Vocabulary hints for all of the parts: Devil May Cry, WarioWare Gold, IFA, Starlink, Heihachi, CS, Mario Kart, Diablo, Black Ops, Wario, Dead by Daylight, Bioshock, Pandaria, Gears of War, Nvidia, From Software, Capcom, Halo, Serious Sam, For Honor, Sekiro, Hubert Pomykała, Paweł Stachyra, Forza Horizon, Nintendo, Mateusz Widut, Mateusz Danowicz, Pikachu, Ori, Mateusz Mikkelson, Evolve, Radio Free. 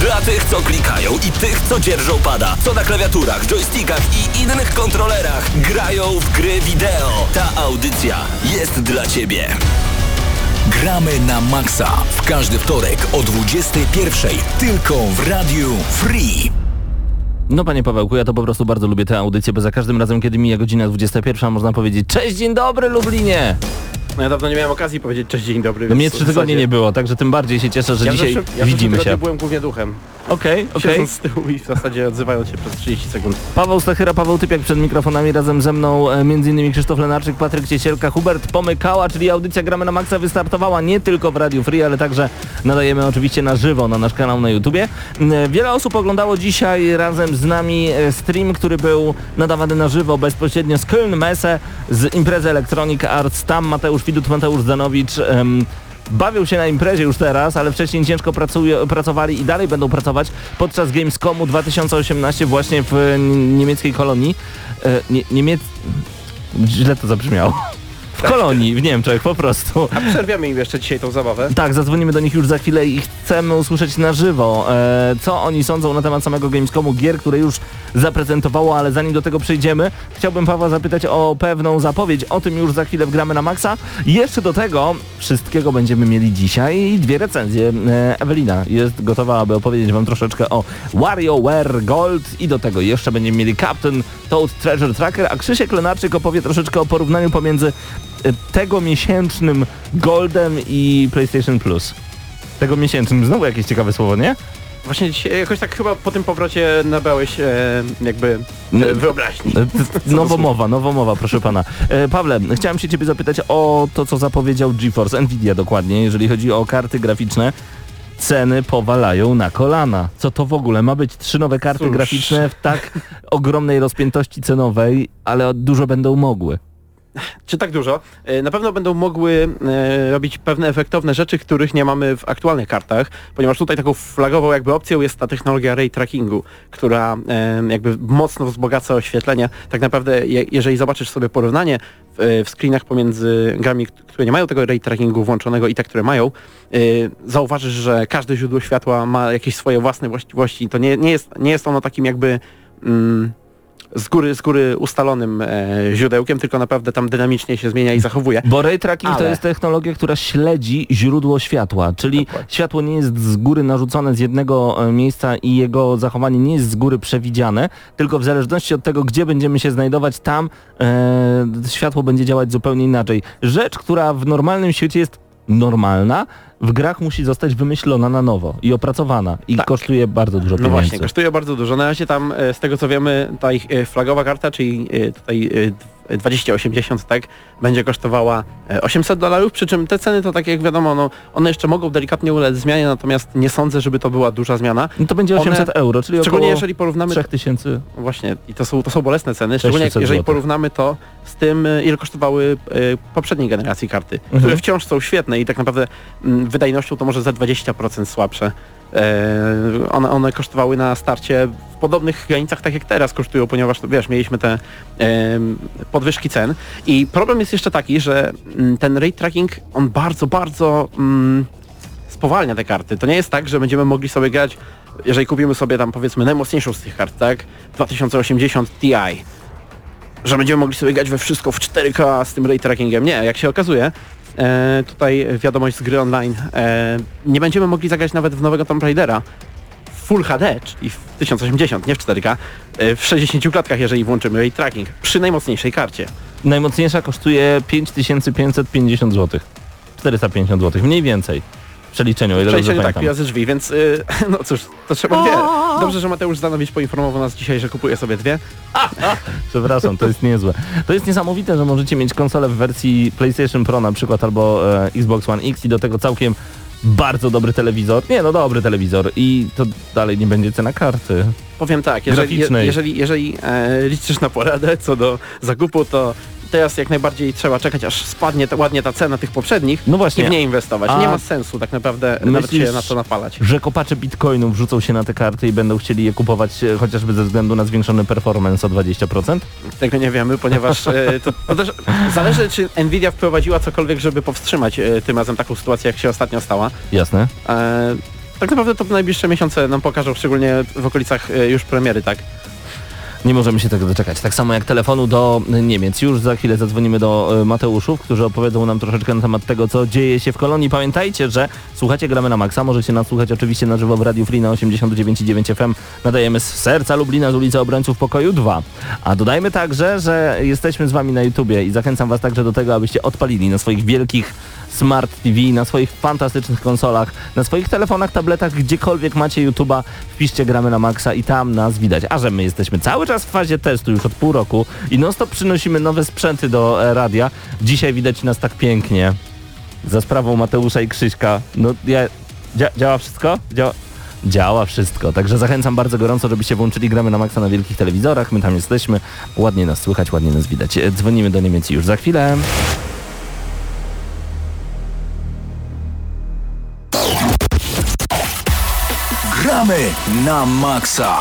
Dla tych, co klikają i tych, co dzierżą pada, co na klawiaturach, joystickach i innych kontrolerach grają w gry wideo. Ta audycja jest dla Ciebie. Gramy na maksa w każdy wtorek o 21.00 tylko w Radiu Free. No panie Pawełku, ja to po prostu bardzo lubię tę audycję, bo za każdym razem, kiedy mija godzina 21, można powiedzieć: cześć, dzień dobry Lublinie! No ja dawno nie miałem okazji powiedzieć cześć, dzień dobry. No mnie 3 tygodnie nie było, także tym bardziej się cieszę, że dzisiaj widzimy się. Ja byłem głównie duchem. Okej. Siedzą z tyłu i w zasadzie odzywają się przez 30 sekund. Paweł Stachyra, Paweł Typiak przed mikrofonami, razem ze mną m.in. Krzysztof Lenarczyk, Patryk Ciesielka, Hubert Pomykała, czyli audycja Gramy na Maxa wystartowała nie tylko w Radiu Free, ale także nadajemy oczywiście na żywo na nasz kanał na YouTubie. Wiele osób oglądało dzisiaj razem z nami stream, który był nadawany na żywo bezpośrednio z Koelnmesse, z imprezy Electronic Arts. Tam Mateusz Widut, Mateusz Danowicz bawią się na imprezie już teraz, ale wcześniej ciężko pracowali i dalej będą pracować podczas Gamescomu 2018 właśnie w niemieckiej kolonii. Źle to zabrzmiało. W kolonii, w Niemczech po prostu. A przerwiamy im jeszcze dzisiaj tą zabawę. Tak, zadzwonimy do nich już za chwilę i chcemy usłyszeć na żywo, co oni sądzą na temat samego Gamescomu, gier, które już zaprezentowało, ale zanim do tego przejdziemy, chciałbym Pawła zapytać o pewną zapowiedź, o tym już za chwilę w Gramy na Maxa. Jeszcze do tego wszystkiego będziemy mieli dzisiaj 2 recenzje. Ewelina jest gotowa, aby opowiedzieć wam troszeczkę o WarioWare Gold i do tego jeszcze będziemy mieli Captain Toad Treasure Tracker, a Krzysiek Lenarczyk opowie troszeczkę o porównaniu pomiędzy tegomiesięcznym Goldem i PlayStation Plus. Tegomiesięcznym, znowu jakieś ciekawe słowo, nie? Właśnie dzisiaj jakoś tak chyba po tym powrocie nabrałeś wyobraźni. Nowomowa, proszę pana. Pawle, chciałem się ciebie zapytać o to, co zapowiedział GeForce, Nvidia dokładnie, jeżeli chodzi o karty graficzne. Ceny powalają na kolana. Co to w ogóle ma być? 3 nowe karty graficzne w tak ogromnej rozpiętości cenowej, ale dużo będą mogły. Czy tak dużo? Na pewno będą mogły robić pewne efektowne rzeczy, których nie mamy w aktualnych kartach, ponieważ tutaj taką flagową jakby opcją jest ta technologia ray trackingu, która jakby mocno wzbogaca oświetlenie. Tak naprawdę jeżeli zobaczysz sobie porównanie w screenach pomiędzy grami, które nie mają tego ray trackingu włączonego i te, które mają, zauważysz, że każde źródło światła ma jakieś swoje własne właściwości. To nie jest ono takim jakby... Z góry ustalonym źródełkiem, tylko naprawdę tam dynamicznie się zmienia i zachowuje. Bo ray tracking to jest technologia, która śledzi źródło światła, czyli światło nie jest z góry narzucone z jednego miejsca i jego zachowanie nie jest z góry przewidziane, tylko w zależności od tego, gdzie będziemy się znajdować, tam światło będzie działać zupełnie inaczej. Rzecz, która w normalnym świecie jest normalna, w grach musi zostać wymyślona na nowo i opracowana i kosztuje bardzo dużo pieniędzy. No właśnie, kosztuje bardzo dużo. Na razie tam z tego co wiemy, ta ich flagowa karta, czyli tutaj 2080, tak, będzie kosztowała $800, przy czym te ceny to tak jak wiadomo, no, one jeszcze mogą delikatnie ulec zmianie, natomiast nie sądzę, żeby to była duża zmiana. No to będzie €800, czyli szczególnie około jeżeli porównamy 3000. Właśnie, i to są bolesne ceny, szczególnie jeżeli porównamy to z tym, ile kosztowały poprzedniej generacji karty, które wciąż są świetne i tak naprawdę wydajnością to może za 20% słabsze. One kosztowały na starcie w podobnych granicach, tak jak teraz kosztują, ponieważ wiesz, mieliśmy te podwyżki cen. I problem jest jeszcze taki, że ten ray tracking, on bardzo, bardzo spowalnia te karty. To nie jest tak, że będziemy mogli sobie grać, jeżeli kupimy sobie tam powiedzmy najmocniejszą z tych kart, tak? 2080 Ti. Że będziemy mogli sobie grać we wszystko w 4K z tym ray trackingiem. Nie, jak się okazuje, tutaj wiadomość z gry online, nie będziemy mogli zagrać nawet w nowego Tomb Raidera w Full HD, czyli w 1080, nie w 4K, w 60 klatkach, jeżeli włączymy ray tracking, przy najmocniejszej karcie. Najmocniejsza kosztuje 5550 zł, 450 zł, mniej więcej. W przeliczeniu, tak, pija ze drzwi, więc no cóż, to trzeba dwie. Dobrze, że Mateusz Danowicz poinformował nas dzisiaj, że kupuje sobie 2. Przepraszam, to jest niezłe. To jest niesamowite, że możecie mieć konsolę w wersji PlayStation Pro na przykład albo Xbox One X i do tego całkiem bardzo dobry telewizor. Dobry telewizor i to dalej nie będzie cena karty. Powiem tak, jeżeli liczysz na poradę co do zakupu, to teraz jak najbardziej trzeba czekać, aż spadnie ładnie ta cena tych poprzednich no właśnie. I w nie inwestować. Nie ma sensu tak naprawdę nawet się na to napalać. Że kopacze bitcoinów rzucą się na te karty i będą chcieli je kupować chociażby ze względu na zwiększony performance o 20%? Tego nie wiemy, ponieważ to też zależy, czy Nvidia wprowadziła cokolwiek, żeby powstrzymać tym razem taką sytuację, jak się ostatnio stała. Jasne. Tak naprawdę to najbliższe miesiące nam pokażą, szczególnie w okolicach już premiery, tak? Nie możemy się tego doczekać. Tak samo jak telefonu do Niemiec. Już za chwilę zadzwonimy do Mateuszów, którzy opowiedzą nam troszeczkę na temat tego, co dzieje się w Kolonii. Pamiętajcie, że słuchacie Gramy na Maxa. Możecie nas słuchać oczywiście na żywo w Radiu Free na 89,9 FM. Nadajemy z serca Lublina, z ulicy Obrońców Pokoju 2. A dodajmy także, że jesteśmy z wami na YouTubie i zachęcam was także do tego, abyście odpalili na swoich wielkich Smart TV, na swoich fantastycznych konsolach, na swoich telefonach, tabletach, gdziekolwiek macie YouTube'a, wpiszcie Gramy na Maxa i tam nas widać. A że my jesteśmy cały czas w fazie testu już od pół roku i non stop przynosimy nowe sprzęty do radia. Dzisiaj widać nas tak pięknie. Za sprawą Mateusza i Krzyśka. No działa wszystko? Działa wszystko. Także zachęcam bardzo gorąco, żebyście włączyli Gramy na Maxa na wielkich telewizorach. My tam jesteśmy. Ładnie nas słychać, ładnie nas widać. Dzwonimy do Niemiec już za chwilę. Gramy na Maxa.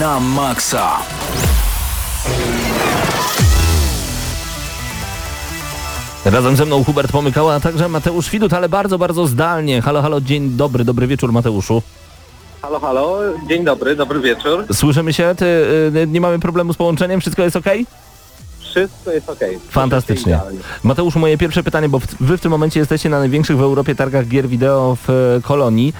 Na Maxa. Razem ze mną Hubert Pomykała, a także Mateusz Widut, ale bardzo, bardzo zdalnie. Halo, halo, dzień dobry, dobry wieczór Mateuszu. Halo, halo, dzień dobry, dobry wieczór. Słyszymy się, nie mamy problemu z połączeniem, wszystko jest okej? Wszystko jest okej. Fantastycznie. Mateusz, moje pierwsze pytanie, bo wy w tym momencie jesteście na największych w Europie targach gier wideo w Kolonii,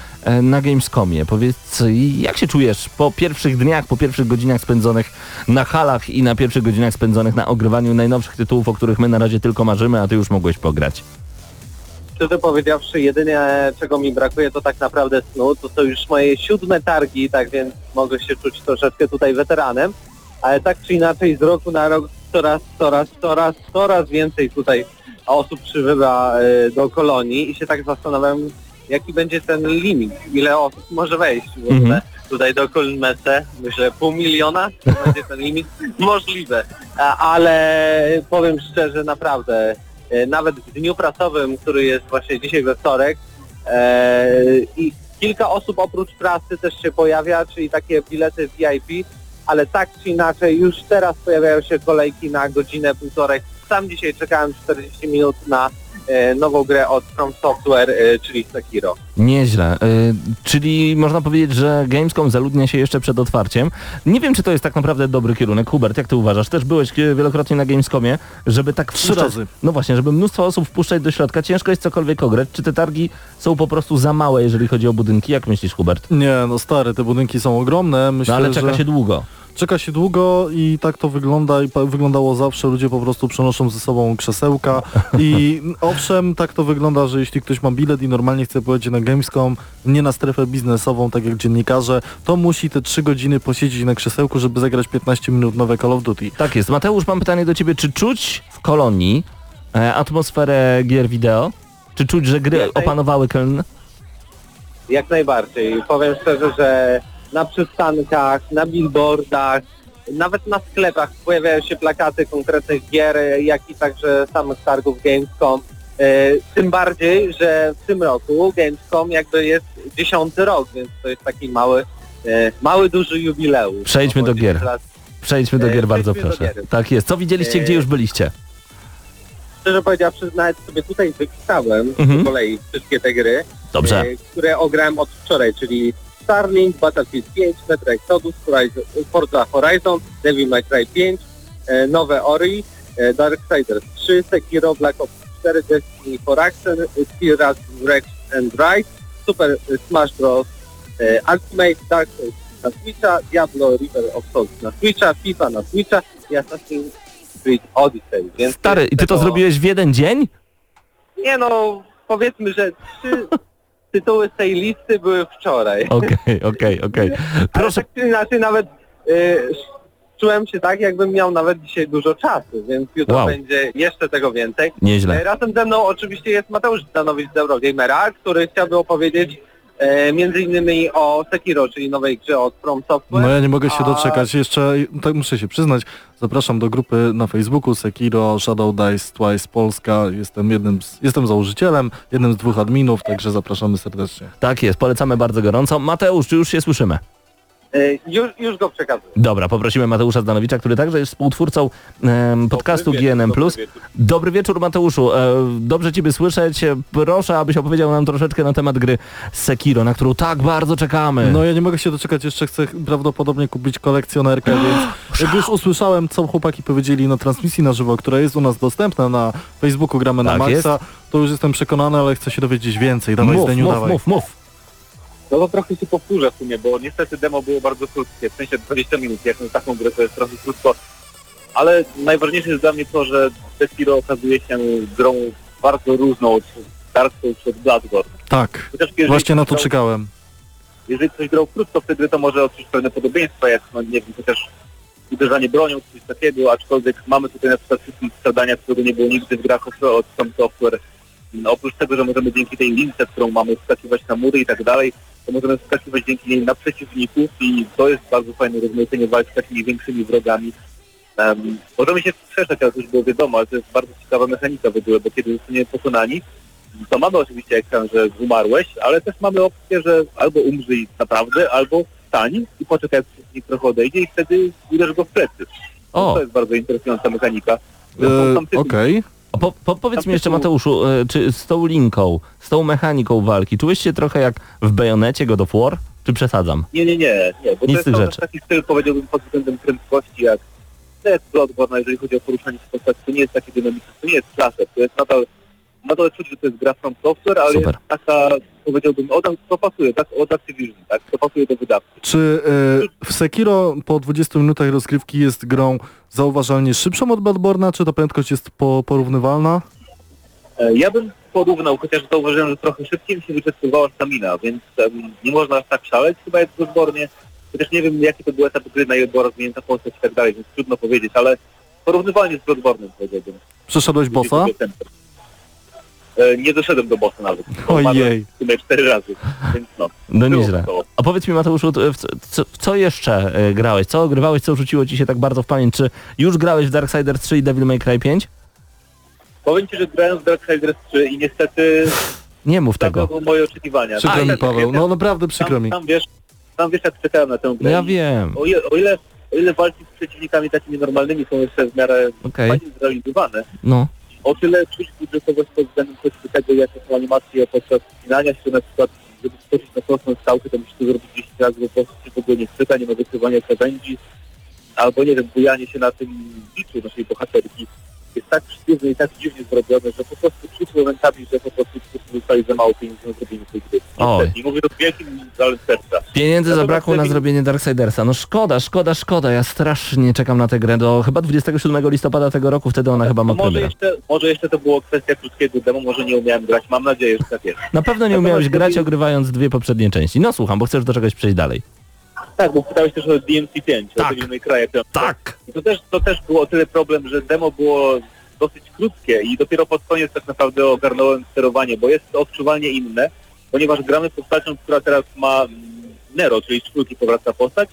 na Gamescomie. Powiedz, jak się czujesz po pierwszych dniach, po pierwszych godzinach spędzonych na halach i na pierwszych godzinach spędzonych na ogrywaniu najnowszych tytułów, o których my na razie tylko marzymy, a ty już mogłeś pograć? Szczerze powiedziawszy, jedynie czego mi brakuje to tak naprawdę snu. To są już moje 7 targi, tak więc mogę się czuć troszeczkę tutaj weteranem, ale tak czy inaczej z roku na rok coraz więcej tutaj osób przybywa do Kolonii i się tak zastanawiam, jaki będzie ten limit, ile osób może wejść w ogóle tutaj do Koelnmesse, myślę 500 000, to będzie ten limit możliwe, ale powiem szczerze, naprawdę, nawet w dniu prasowym, który jest właśnie dzisiaj we wtorek, i kilka osób oprócz prasy też się pojawia, czyli takie bilety VIP, ale tak czy inaczej już teraz pojawiają się kolejki na godzinę, półtorej. Sam dzisiaj czekałem 40 minut na nową grę od From Software, czyli Sekiro. Nieźle. Czyli można powiedzieć, że Gamescom zaludnia się jeszcze przed otwarciem. Nie wiem, czy to jest tak naprawdę dobry kierunek. Hubert, jak ty uważasz? Też byłeś wielokrotnie na Gamescomie, żeby tak wpuszczać... No właśnie, żeby mnóstwo osób wpuszczać do środka. Ciężko jest cokolwiek ograć. Czy te targi są po prostu za małe, jeżeli chodzi o budynki? Jak myślisz, Hubert? Nie, no stary, te budynki są ogromne. Myślę, no ale czeka się długo. Czeka się długo i tak to wygląda i wyglądało zawsze, ludzie po prostu przenoszą ze sobą krzesełka i owszem, tak to wygląda, że jeśli ktoś ma bilet i normalnie chce pojechać na Gamescom, nie na strefę biznesową, tak jak dziennikarze, to musi te 3 godziny posiedzieć na krzesełku, żeby zagrać 15 minut nowe Call of Duty. Tak jest. Mateusz, mam pytanie do ciebie, czy czuć w Kolonii atmosferę gier wideo? Czy czuć, że gry opanowały Köln? Jak najbardziej. Powiem szczerze, że na przystankach, na billboardach, nawet na sklepach pojawiają się plakaty konkretnych gier, jak i także samych targów Gamescom. Tym bardziej, że w tym roku Gamescom jakby jest 10. rok, więc to jest taki mały duży jubileusz. Przejdźmy do gier. Przejdźmy do gier, bardzo proszę. Tak jest. Co widzieliście, gdzie już byliście? Szczerze powiedziawszy, nawet sobie tutaj wypisałem po kolei wszystkie te gry, które ograłem od wczoraj, czyli Starlink, Battlefield 5, Metro Exodus, Forza Horizon, Devil May Cry 5, nowe Ori, Darksiders 3, Sekiro, Black Ops 4, Destiny 4 Action, Serious Sam and Ride, Super Smash Bros. Ultimate, Darksiders na Switcha, Diablo, River of Souls na Switcha, FIFA na Switcha i Assassin's Creed Odyssey. Więc stary, i ty to zrobiłeś w jeden dzień? Nie no, powiedzmy, że 3... Tytuły z tej listy były wczoraj. Okej. Proszę. Ale tak inaczej nawet czułem się tak, jakbym miał nawet dzisiaj dużo czasu, więc jutro będzie jeszcze tego więcej. Nieźle. Razem ze mną oczywiście jest Mateusz Danowicz z Eurogamera, który chciałby opowiedzieć m.in. o Sekiro, czyli nowej grze od From Software. No ja nie mogę się doczekać, jeszcze tak muszę się przyznać, zapraszam do grupy na Facebooku Sekiro, Shadow Dice, Twice Polska, jestem założycielem, jednym z 2 adminów, także zapraszamy serdecznie. Tak jest, polecamy bardzo gorąco. Mateusz, czy już się słyszymy? Już go przekazuję. Dobra, poprosimy Mateusza Zdanowicza, który także jest współtwórcą podcastu GNM+. Dobry wieczór, Mateuszu. Dobrze Ciebie słyszeć. Proszę, abyś opowiedział nam troszeczkę na temat gry Sekiro, na którą tak bardzo czekamy. No ja nie mogę się doczekać, jeszcze chcę prawdopodobnie kupić kolekcjonerkę, więc jak już usłyszałem, co chłopaki powiedzieli na transmisji na żywo, która jest u nas dostępna na Facebooku Gramy na Maxa, to już jestem przekonany, ale chcę się dowiedzieć więcej. Mów. No to trochę się powtórzę w sumie, bo niestety demo było bardzo krótkie, w sensie 20 minut, jak na taką grę to jest trochę krótko, ale najważniejsze jest dla mnie to, że Sekiro okazuje się grą bardzo różną od Dark Souls czy Bloodborne. Tak, właśnie na to czekałem. Jeżeli ktoś grał krótko w te gry, to może odczuć pewne podobieństwa, jak nie wiem, chociaż uderzanie bronią, coś takiego, aczkolwiek mamy tutaj na przykład system skradania, którego nie było nigdy w grach od From Software. Oprócz tego, że możemy dzięki tej lince, którą mamy, wskakiwać na mury i tak dalej, to możemy wskakiwać dzięki niej na przeciwników i to jest bardzo fajne rozwiązanie walki z takimi większymi wrogami. Możemy się wstrzeszać, ale to już było wiadomo, ale to jest bardzo ciekawa mechanika w ogóle, bo kiedy zostaniemy pokonani, to mamy oczywiście ekran, że umarłeś, ale też mamy opcję, że albo umrzyj naprawdę, albo stań i poczekaj, jak przeciwnik trochę odejdzie i wtedy uderz go w plecy. To jest bardzo interesująca mechanika. Okej. Powiedz mi jeszcze, Mateuszu, czy z tą linką, z tą mechaniką walki, czułeś się trochę jak w Bajonecie, God of War? Czy przesadzam? Nie, bo nic to jest taki styl, powiedziałbym, pod względem prędkości, jak Dead Bloodborne, jeżeli chodzi o poruszanie się postaci, to nie jest takie dynamiczne, to nie jest slasher, to jest nadal czuć, że to jest gra From Software, ale super. Jest taka, powiedziałbym, to pasuje, tak, od Activision, tak, to pasuje do wydawcy. Czy w Sekiro po 20 minutach rozgrywki jest grą zauważalnie szybszą od Bloodborne'a, czy ta prędkość jest porównywalna? Ja bym porównał, chociaż zauważyłem, że trochę szybciej mi się wyczerpywała stamina, więc nie można aż tak szaleć chyba jak w Bloodborne'ie, chociaż nie wiem, jaki to był etap gry, na ile była rozwinięta postać i tak dalej, więc trudno powiedzieć, ale porównywalnie z Bloodborne'em, powiedziałbym. Przeszedłeś bossa? Nie doszedłem do bossa nawet. Ojej. W sumie 4 razy, więc no nieźle. A powiedz mi, Mateuszu, w co jeszcze grałeś? Co ogrywałeś? Co rzuciło ci się tak bardzo w pamięć? Czy już grałeś w Darksiders 3 i Devil May Cry 5? Powiem ci, że grałem w Darksiders 3 i niestety... Nie mów tego. To były moje oczekiwania. Przykro mi, Paweł. No naprawdę przykro mi. Tam wiesz, jak czekałem na tę grę. Ja wiem. O ile o ile walki z przeciwnikami takimi normalnymi są jeszcze w miarę fajnie zrealizowane, no. O tyle przyszłość budżetowość pod względem choćby tego, jakie są animacje podczas wspinania się, na przykład żeby skoczyć na prostą skałkę, to musisz to zrobić 10 razy, bo po prostu się w ogóle nie chwyta, nie ma wykrywania krawędzi, albo nie wiem, bujanie się na tym biczu naszej bohaterki jest tak sztywne i tak dziwnie zrobione, że po prostu przyszły momentami, że po prostu zostali za mało pieniędzy na zrobienie tej gry. I mówię to z wielkim zalem serca. Pieniędzy natomiast zabrakło na zrobienie Darksidersa. No szkoda. Ja strasznie czekam na tę grę do chyba 27 listopada tego roku, wtedy ona chyba ma premierę. Może jeszcze to było kwestia krótkiego demo, może nie umiałem grać. Mam nadzieję, że tak jest. Na pewno nie umiałeś grać, ogrywając dwie poprzednie części. No słucham, bo chcesz do czegoś przejść dalej. Tak, bo pytałeś też o DMC 5, o Devil May Cry 5. Tak! I to też było o tyle problem, że demo było dosyć krótkie i dopiero pod koniec tak naprawdę ogarnąłem sterowanie, bo jest to odczuwalnie inne, ponieważ gramy postacią, która teraz ma Nero, czyli z czwórki powraca postać,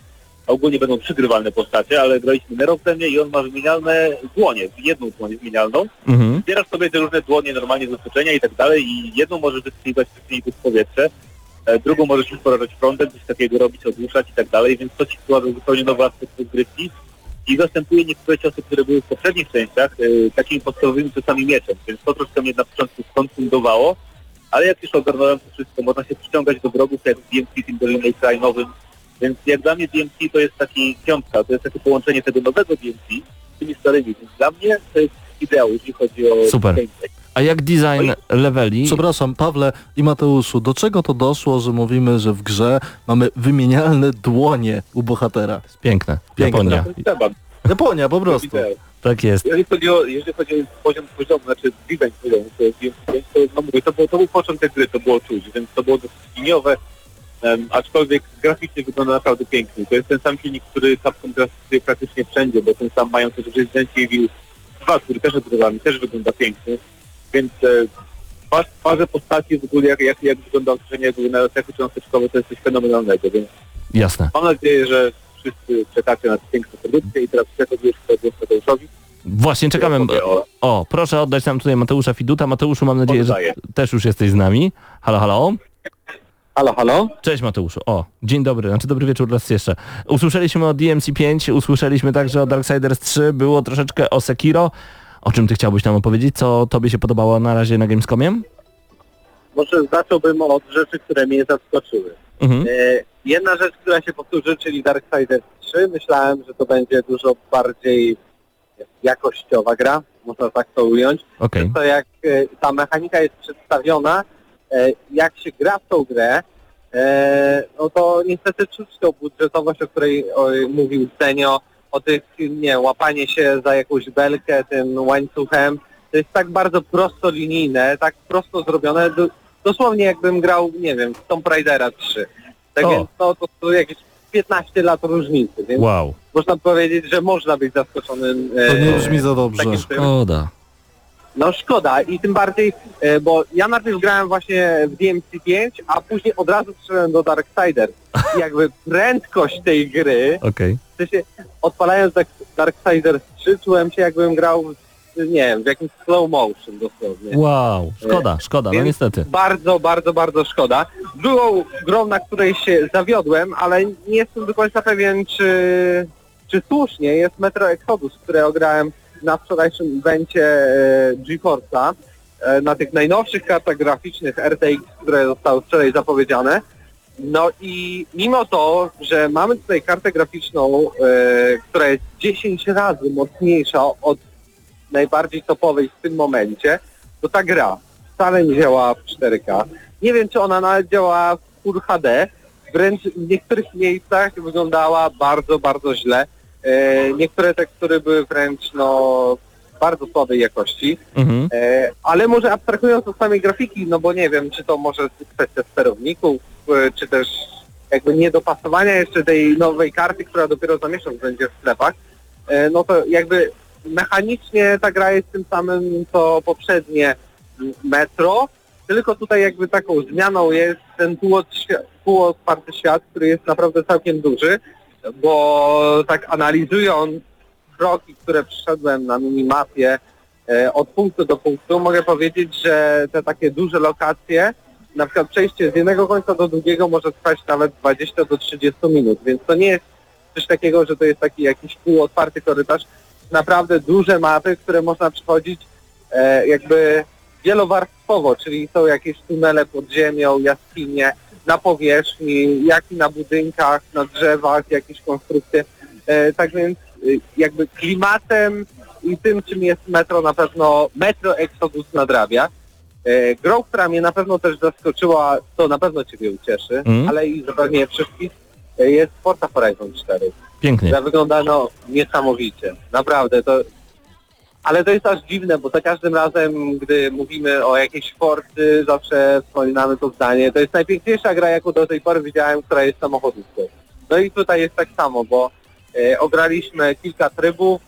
a ogólnie będą przygrywalne postacie, ale graliśmy Nero w demie i on ma wymienialne dłonie, jedną dłoń wymienialną. Mhm. Zbierasz sobie te różne dłonie normalnie z otoczenia i tak dalej i jedną możesz wyskliwać w powietrze, drugą możesz już porażać prądem, coś takiego robić, odłuszać i tak dalej, więc to ci wkłada zupełnie nowy aspekt rozgrywki i zastępuje niektóre ciosy, które były w poprzednich częściach, takimi podstawowymi czasami mieczem, więc to troszkę mnie na początku skonfundowało, ale jak już ogarnąłem to wszystko, można się przyciągać do wrogów, jak w DMC, tym Dolnej Kraj nowym, więc jak dla mnie DMC to jest taki piątka, to jest takie połączenie tego nowego DMC z tymi starymi, więc dla mnie to jest ideał, jeśli chodzi o... Super. A jak design leveli? Przepraszam, Pawle i Mateuszu, do czego to doszło, że mówimy, że w grze mamy wymienialne dłonie u bohatera? Piękne. Japonia, po prostu. Tak jest. Jeżeli chodzi o poziom, znaczy design poziomu, to był początek gry, to było czuć, więc to było dosyć liniowe, aczkolwiek graficznie wygląda naprawdę pięknie. To jest ten sam silnik, który Capcom pracuje praktycznie wszędzie, bo ten sam mają też Resident Evil 2, który też odgrywamy, też wygląda pięknie. Więc parę postaci w ogóle, jak wygląda otoczenie na efekty cząsteczkowe, to jest coś fenomenalnego, więc jasne. Mam nadzieję, że wszyscy czekacie na tę piękną produkcję i teraz przekazuję głos Mateuszowi. Właśnie, czekamy. O, proszę oddać nam tutaj Mateusza Widuta. Mateuszu, mam nadzieję, oddaję, że też już jesteś z nami. Halo. Cześć Mateuszu. O, dzień dobry, znaczy dobry wieczór raz jeszcze. Usłyszeliśmy o DMC5, usłyszeliśmy także o Darksiders 3, było troszeczkę o Sekiro. O czym ty chciałbyś nam opowiedzieć? Co tobie się podobało na razie na Gamescomie? Może zacząłbym od rzeczy, które mnie zaskoczyły. Mhm. Jedna rzecz, która się powtórzy, czyli Darksiders 3. Myślałem, że to będzie dużo bardziej jakościowa gra, można tak to ująć. Okay. To jak ta mechanika jest przedstawiona, jak się gra w tą grę, no to niestety czuć tą budżetowość, o której mówił Senio, o tych, łapanie się za jakąś belkę tym łańcuchem. To jest tak bardzo prostolinijne, tak prosto zrobione, dosłownie jakbym grał, w Tomb Raidera 3. Tak więc to jakieś 15 lat różnicy, więc można powiedzieć, że można być zaskoczonym. To nie brzmi za dobrze, szkoda. No szkoda i tym bardziej, bo ja najpierw grałem właśnie w DMC5, a później od razu przyszedłem do Darksiders. I jakby prędkość tej gry, odpalając Darksiders 3, czułem się jakbym grał, w jakimś slow motion dosłownie. Wow, szkoda, no niestety. Bardzo, bardzo, bardzo szkoda. Było grą, na której się zawiodłem, ale nie jestem do końca pewien, czy słusznie jest Metro Exodus, które ograłem na wczorajszym evencie GeForce'a, na tych najnowszych kartach graficznych RTX, które zostały wczoraj zapowiedziane. No i mimo to, że mamy tutaj kartę graficzną, która jest 10 razy mocniejsza od najbardziej topowej w tym momencie, to ta gra wcale nie działa w 4K. Nie wiem, czy ona nawet działa w Full HD, wręcz w niektórych miejscach wyglądała bardzo, bardzo źle. Niektóre tekstury były wręcz bardzo słabej jakości, ale może abstrahując od samej grafiki, no bo nie wiem, czy to może kwestia sterowników, czy też jakby niedopasowania jeszcze tej nowej karty, która dopiero za miesiąc będzie w sklepach, no to jakby mechanicznie ta gra jest tym samym co poprzednie Metro, tylko tutaj jakby taką zmianą jest ten półotwarty świat, który jest naprawdę całkiem duży, bo tak analizując kroki, które przeszedłem na minimapie od punktu do punktu, mogę powiedzieć, że te takie duże lokacje, na przykład przejście z jednego końca do drugiego może trwać nawet 20 do 30 minut, więc to nie jest coś takiego, że to jest taki jakiś półotwarty korytarz. Naprawdę duże mapy, które można przechodzić jakby wielowarstwowo, czyli są jakieś tunele pod ziemią, jaskinie, na powierzchni, jak i na budynkach, na drzewach, jakieś konstrukcje. Tak więc jakby klimatem i tym, czym jest Metro, na pewno Metro Exodus nadrabia. Grą, która mnie na pewno też zaskoczyła, to na pewno Ciebie ucieszy, ale i zapewnie wszystkich, jest Forza Horizon 4. Pięknie. Która wygląda no niesamowicie. Naprawdę to... Ale to jest aż dziwne, bo za każdym razem, gdy mówimy o jakiejś Forcy, zawsze wspominamy to zdanie. To jest najpiękniejsza gra, jaką do tej pory widziałem, która jest samochodówką. No i tutaj jest tak samo, bo ograliśmy kilka trybów,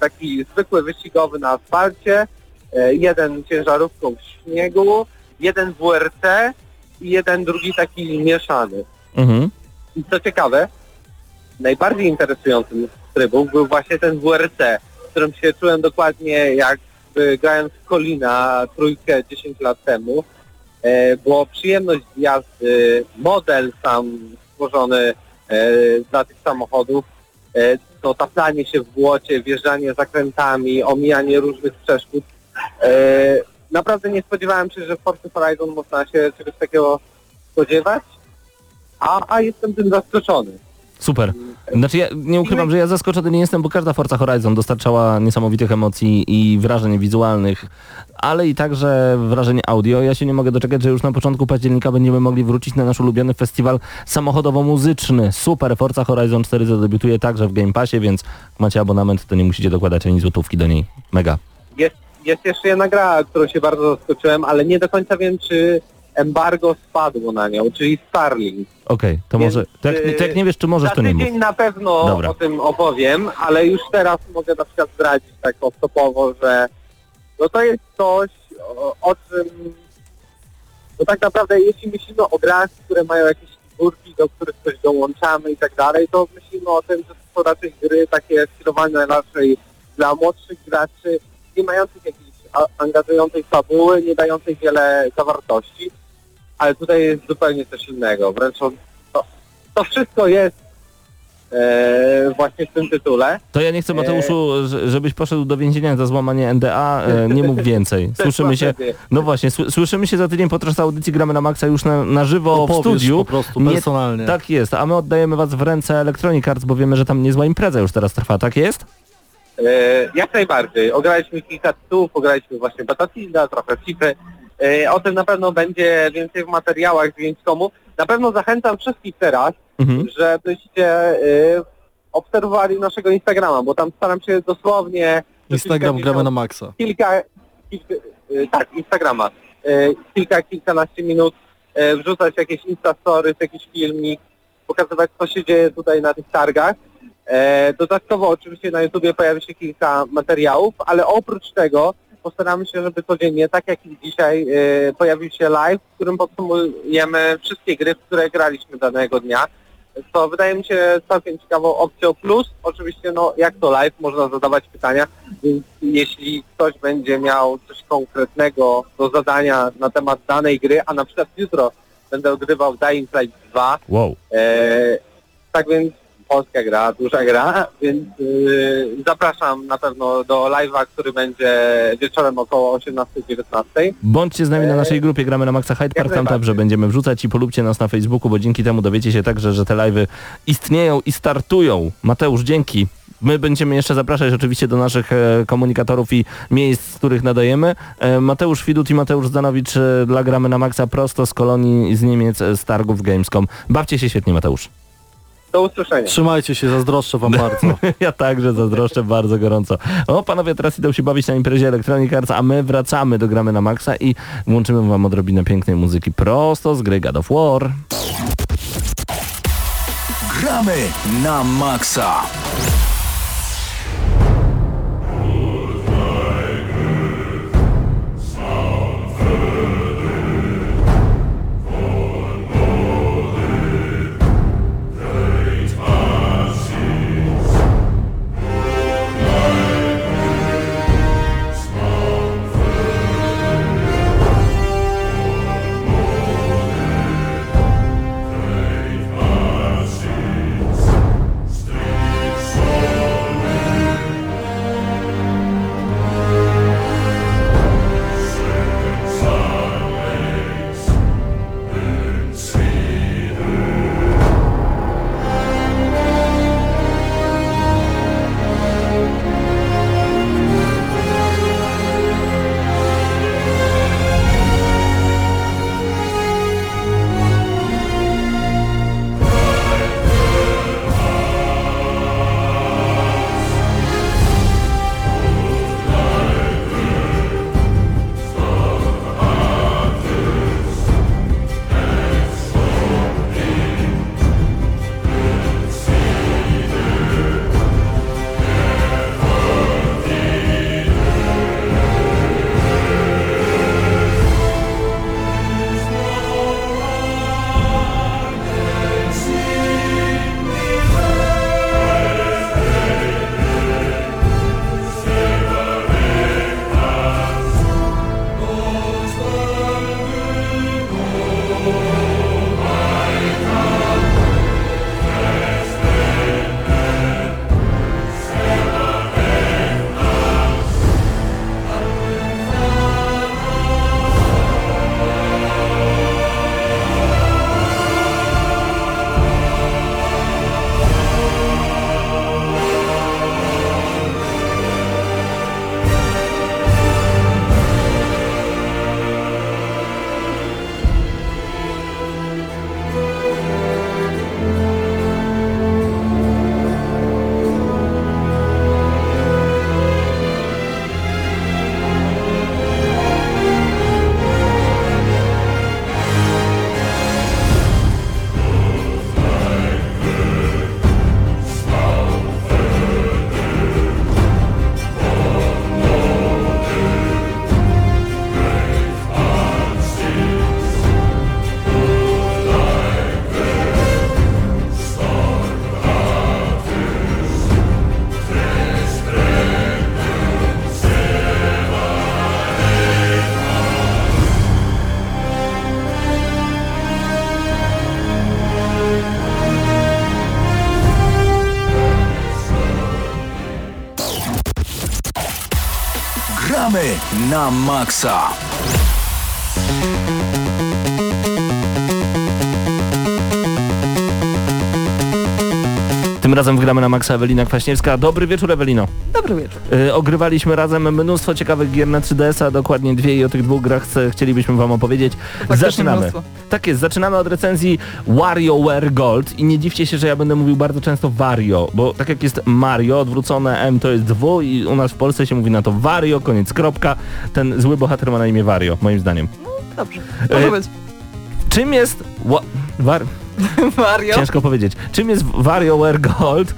taki zwykły wyścigowy na asfalcie, jeden ciężarówką w śniegu, jeden WRC i jeden drugi taki mieszany. Mhm. I co ciekawe, najbardziej interesującym z trybów był właśnie ten WRC, w którym się czułem dokładnie jak grając w Kolina trójkę 10 lat temu. Było przyjemność jazdy, model sam stworzony dla tych samochodów, to taplanie się w błocie, wjeżdżanie zakrętami, omijanie różnych przeszkód. Naprawdę nie spodziewałem się, że w Forza Horizon można się czegoś takiego spodziewać, a jestem tym zaskoczony. Super. Znaczy ja nie ukrywam, że ja zaskoczony nie jestem, bo każda Forza Horizon dostarczała niesamowitych emocji i wrażeń wizualnych, ale i także wrażeń audio. Ja się nie mogę doczekać, że już na początku października będziemy mogli wrócić na nasz ulubiony festiwal samochodowo-muzyczny. Super, Forza Horizon 4 zadebiutuje także w Game Passie, więc macie abonament, to nie musicie dokładać ani złotówki do niej. Mega. Jest jeszcze jedna gra, którą się bardzo zaskoczyłem, ale nie do końca wiem, czy embargo spadło na nią, czyli Starlink. Okej, to więc, może... To jak nie wiesz, czy możesz, to nie mów. Za tydzień na pewno Dobra. O tym opowiem, ale już teraz mogę na przykład zdradzić tak off-topowo, że no to jest coś, o czym... No tak naprawdę, jeśli myślimy o grach, które mają jakieś figurki, do których coś dołączamy i tak dalej, to myślimy o tym, że to raczej gry takie skierowane raczej dla młodszych graczy, nie mających jakiejś angażującej fabuły, nie dającej wiele zawartości, ale tutaj jest zupełnie coś innego. Wręcz to wszystko jest właśnie w tym tytule. To ja nie chcę, Mateuszu, żebyś poszedł do więzienia za złamanie NDA, nie mów więcej. Słyszymy się, no właśnie, słyszymy się za tydzień podczas audycji Gramy na Maxa już na żywo w studiu. Po prostu, personalnie. Nie, tak jest, a my oddajemy was w ręce Electronic Arts, bo wiemy, że tam niezła impreza już teraz trwa, tak jest? Jak najbardziej. Ograliśmy kilka tytułów, ograliśmy właśnie Battlefielda, trochę Cipy. O tym na pewno będzie więcej w materiałach z Gamescomu. Na pewno zachęcam wszystkich teraz, żebyście obserwowali naszego Instagrama, bo tam staram się dosłownie... Instagram Gramy na Maxa. Instagrama. Kilkanaście minut wrzucać jakieś Instastories, jakiś filmik, pokazywać, co się dzieje tutaj na tych targach. Dodatkowo oczywiście na YouTubie pojawi się kilka materiałów, ale oprócz tego postaramy się, żeby codziennie, tak jak i dzisiaj, pojawił się live, w którym podsumujemy wszystkie gry, w które graliśmy danego dnia. To wydaje mi się całkiem ciekawą opcją, plus oczywiście no jak to live, można zadawać pytania, więc jeśli ktoś będzie miał coś konkretnego do zadania na temat danej gry, a na przykład jutro będę ogrywał Dying Light 2, wow. Tak więc polska gra, duża gra, więc zapraszam na pewno do live'a, który będzie wieczorem około 18-19. Bądźcie z nami na naszej grupie Gramy na Maxa Hyde Park, tam także będziemy wrzucać i polubcie nas na Facebooku, bo dzięki temu dowiecie się także, że te live'y istnieją i startują. Mateusz, dzięki. My będziemy jeszcze zapraszać oczywiście do naszych komunikatorów i miejsc, z których nadajemy. Mateusz Widut i Mateusz Danowicz dla Gramy na Maxa prosto z kolonii z Niemiec, z targów Gamescom. Bawcie się świetnie, Mateusz. Do usłyszenia. Trzymajcie się, zazdroszczę wam bardzo. Ja także zazdroszczę bardzo gorąco. O, panowie teraz idą się bawić na imprezie Electronic Arts, a my wracamy do Gramy na Maxa i włączymy wam odrobinę pięknej muzyki prosto z gry God of War. Gramy na Maxa. na maksa. Tym razem wgramy na maksa Ewelina Kwaśniewska. Dobry wieczór, Ewelino. Dobry wieczór. Ogrywaliśmy razem mnóstwo ciekawych gier na 3DS-a, dokładnie dwie, i o tych dwóch grach chcielibyśmy wam opowiedzieć. Zaczynamy. Mnóstwo. Tak jest, zaczynamy od recenzji WarioWare Gold i nie dziwcie się, że ja będę mówił bardzo często Wario, bo tak jak jest Mario, odwrócone M to jest W i u nas w Polsce się mówi na to Wario, koniec, kropka. Ten zły bohater ma na imię Wario, moim zdaniem. No dobrze, czym jest... Wario? Ciężko powiedzieć. Czym jest WarioWare Gold?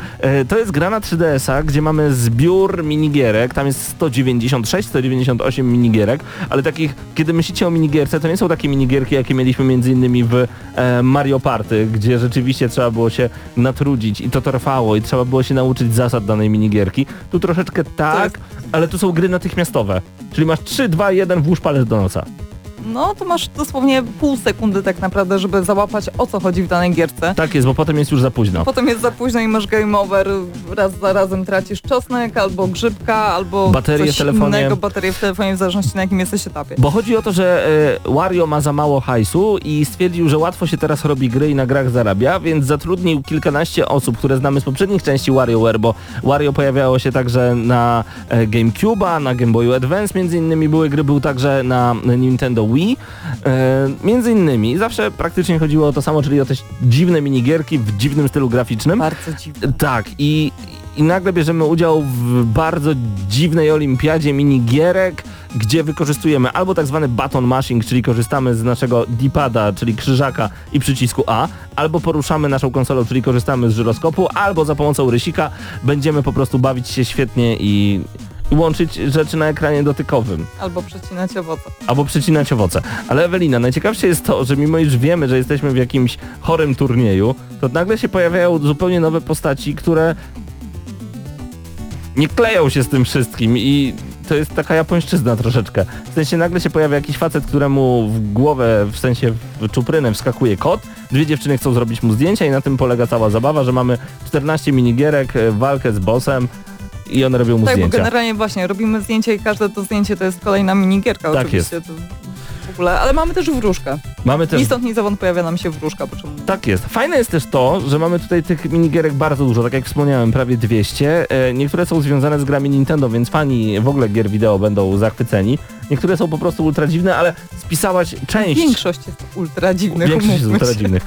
To jest gra na 3DS-a, gdzie mamy zbiór minigierek. Tam jest 196, 198 minigierek, ale takich, kiedy myślicie o minigierce, to nie są takie minigierki, jakie mieliśmy m.in. w Mario Party, gdzie rzeczywiście trzeba było się natrudzić i to trwało i trzeba było się nauczyć zasad danej minigierki. Tu troszeczkę tak, ale tu są gry natychmiastowe. Czyli masz 3, 2, 1, włóż palec do nosa. No, to masz dosłownie pół sekundy tak naprawdę, żeby załapać, o co chodzi w danej gierce. Tak jest, bo potem jest już za późno. Potem jest za późno i masz game over, raz za razem tracisz czosnek, albo grzybka, albo baterie coś innego, baterie w telefonie, w zależności na jakim jesteś etapie. Bo chodzi o to, że Wario ma za mało hajsu i stwierdził, że łatwo się teraz robi gry i na grach zarabia, więc zatrudnił kilkanaście osób, które znamy z poprzednich części WarioWare, bo Wario pojawiało się także na GameCube'a, na Game Boyu Advance, między innymi były gry, był także na Nintendo Wii. Między innymi zawsze praktycznie chodziło o to samo, czyli o te dziwne minigierki w dziwnym stylu graficznym. Bardzo dziwne. Tak, i nagle bierzemy udział w bardzo dziwnej olimpiadzie minigierek, gdzie wykorzystujemy albo tak zwany button mashing, czyli korzystamy z naszego D-pada, czyli krzyżaka i przycisku A, albo poruszamy naszą konsolą, czyli korzystamy z żyroskopu, albo za pomocą rysika będziemy po prostu bawić się świetnie i łączyć rzeczy na ekranie dotykowym. Albo przecinać owoce. Ale Ewelina, najciekawsze jest to, że mimo iż wiemy, że jesteśmy w jakimś chorym turnieju, to nagle się pojawiają zupełnie nowe postaci, które nie kleją się z tym wszystkim i to jest taka japońszczyzna troszeczkę. W sensie nagle się pojawia jakiś facet, któremu w głowę, w sensie w czuprynę wskakuje kot, dwie dziewczyny chcą zrobić mu zdjęcia i na tym polega cała zabawa, że mamy 14 minigierek, walkę z bossem, i one robią mu zdjęcia. Tak, bo generalnie właśnie robimy zdjęcie i każde to zdjęcie to jest kolejna minigierka, tak oczywiście. Jest. To w ogóle, ale mamy też wróżkę. Mamy też... Ni stąd, ni zowąd pojawia nam się wróżka. Tak jest. Fajne jest też to, że mamy tutaj tych minigierek bardzo dużo, tak jak wspomniałem, prawie 200. Niektóre są związane z grami Nintendo, więc fani w ogóle gier wideo będą zachwyceni. Niektóre są po prostu ultra dziwne, ale spisałaś część... Większość jest ultra dziwnych, większość jest ultra dziwnych.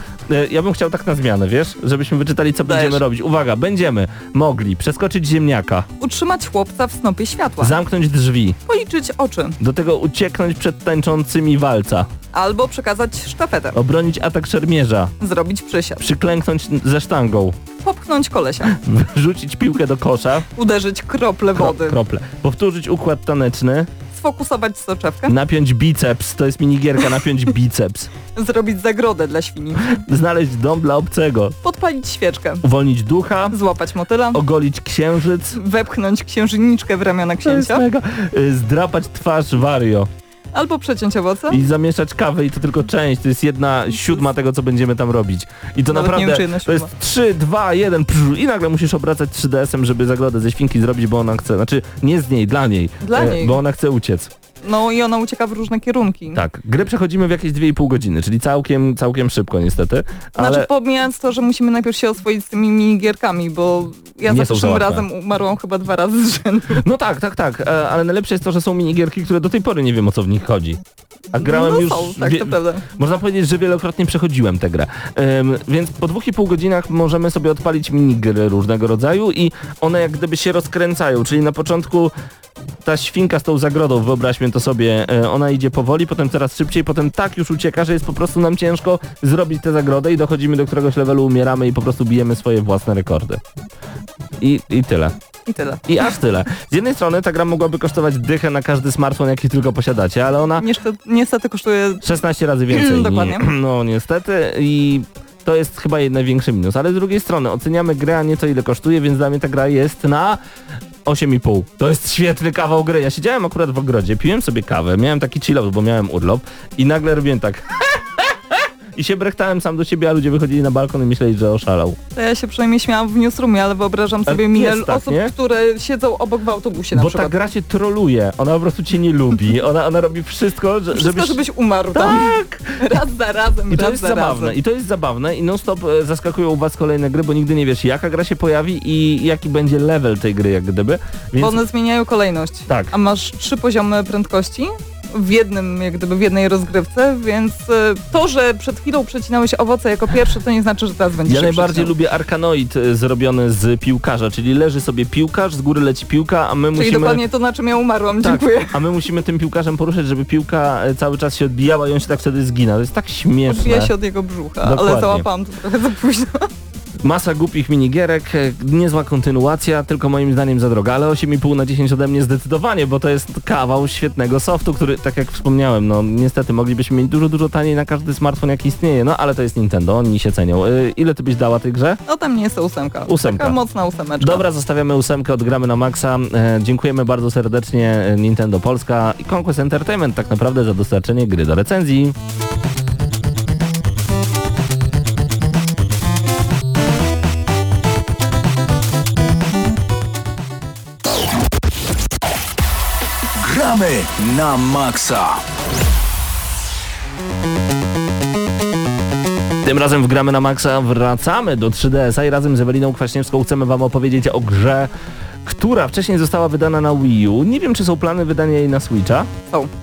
Ja bym chciał tak na zmianę, wiesz? Żebyśmy wyczytali, co będziemy robić. Uwaga, będziemy mogli przeskoczyć ziemniaka. Utrzymać chłopca w snopie światła. Zamknąć drzwi. Policzyć oczy. Do tego ucieknąć przed tańczącymi walca. Albo przekazać sztafetę. Obronić atak szermierza. Zrobić przysiad. Przyklęknąć ze sztangą. Popchnąć kolesia. Wrzucić piłkę do kosza. Uderzyć krople wody. Krople. Powtórzyć układ taneczny. Sfokusować soczewkę. Napiąć biceps, to jest minigierka, napiąć biceps. Zrobić zagrodę dla świni. Znaleźć dom dla obcego. Podpalić świeczkę. Uwolnić ducha. Złapać motyla. Ogolić księżyc. Wepchnąć księżniczkę w ramiona księcia. Zdrapać twarz Wario. Albo przeciąć owoce. I zamieszać kawę i to tylko część, to jest 1/7 tego, co będziemy tam robić. I to nawet naprawdę, to jest 3, 2, 1 prz, i nagle musisz obracać 3DS-em, żeby zagrodę ze świnki zrobić, bo ona chce, znaczy nie z niej, dla niej, bo ona chce uciec. No i ona ucieka w różne kierunki. Tak, grę przechodzimy w jakieś 2,5 godziny, czyli całkiem szybko niestety. Ale... Znaczy pomijając to, że musimy najpierw się oswoić z tymi minigierkami, bo ja za pierwszym razem umarłam chyba 2 razy z rzędu. No tak, ale najlepsze jest to, że są minigierki, które do tej pory nie wiem, o co w nich chodzi. A grałem już... tak, to prawda. Można powiedzieć, że wielokrotnie przechodziłem tę grę. Więc po 2,5 godzinach możemy sobie odpalić minigry różnego rodzaju i one jak gdyby się rozkręcają, czyli na początku ta świnka z tą zagrodą, wyobraźmy to sobie, ona idzie powoli, potem coraz szybciej, potem tak już ucieka, że jest po prostu nam ciężko zrobić tę zagrodę i dochodzimy do któregoś levelu, umieramy i po prostu bijemy swoje własne rekordy. I tyle. I aż tyle. Z jednej strony ta gra mogłaby kosztować dychę na każdy smartfon, jaki tylko posiadacie, ale ona... Niestety kosztuje... 16 razy więcej. Dokładnie. No niestety i... To jest chyba największy minus, ale z drugiej strony oceniamy grę, a nie to ile kosztuje, więc dla mnie ta gra jest na 8,5. To jest świetny kawał gry. Ja siedziałem akurat w ogrodzie, piłem sobie kawę, miałem taki chill out, bo miałem urlop i nagle robiłem tak I się brechtałem sam do siebie, a ludzie wychodzili na balkon i myśleli, że oszalał. To ja się przynajmniej śmiałam w newsroomie, ale wyobrażam sobie milion osób, nie? które siedzą obok w autobusie na przykład. Bo ta gra cię troluje, ona po prostu cię nie lubi, ona robi wszystko, żebyś umarł tam. Tak! Raz za razem, I to jest zabawne i non stop zaskakują was kolejne gry, bo nigdy nie wiesz, jaka gra się pojawi i jaki będzie level tej gry jak gdyby. Więc... Bo one zmieniają kolejność. Tak. A masz 3 poziomy prędkości? W jednej rozgrywce, więc to, że przed chwilą przecinałeś owoce jako pierwszy, to nie znaczy, że teraz będziesz. Ja najbardziej lubię arkanoid zrobiony z piłkarza, czyli leży sobie piłkarz, z góry leci piłka, a my czyli musimy... Czyli dokładnie to, na czym ja umarłam, tak, dziękuję. A my musimy tym piłkarzem poruszać, żeby piłka cały czas się odbijała i on się tak wtedy zgina. To jest tak śmieszne. Odbija się od jego brzucha, dokładnie. Ale załapałam to trochę za późno. Masa głupich minigierek, niezła kontynuacja, tylko moim zdaniem za droga, ale 8,5 na 10 ode mnie zdecydowanie, bo to jest kawał świetnego softu, który, tak jak wspomniałem, no niestety moglibyśmy mieć dużo, dużo taniej na każdy smartfon jaki istnieje, no ale to jest Nintendo, oni się cenią. Ile ty byś dała tej grze? No tam nie jest to 8. Taka mocna 8. Dobra, zostawiamy 8, odgramy na maksa. Dziękujemy bardzo serdecznie Nintendo Polska i Conquest Entertainment tak naprawdę za dostarczenie gry do recenzji. Na maksa. Tym razem w Gramy na maksa wracamy do 3DS-a i razem z Eweliną Kwaśniewską chcemy wam opowiedzieć o grze, która wcześniej została wydana na Wii U. Nie wiem, czy są plany wydania jej na Switcha.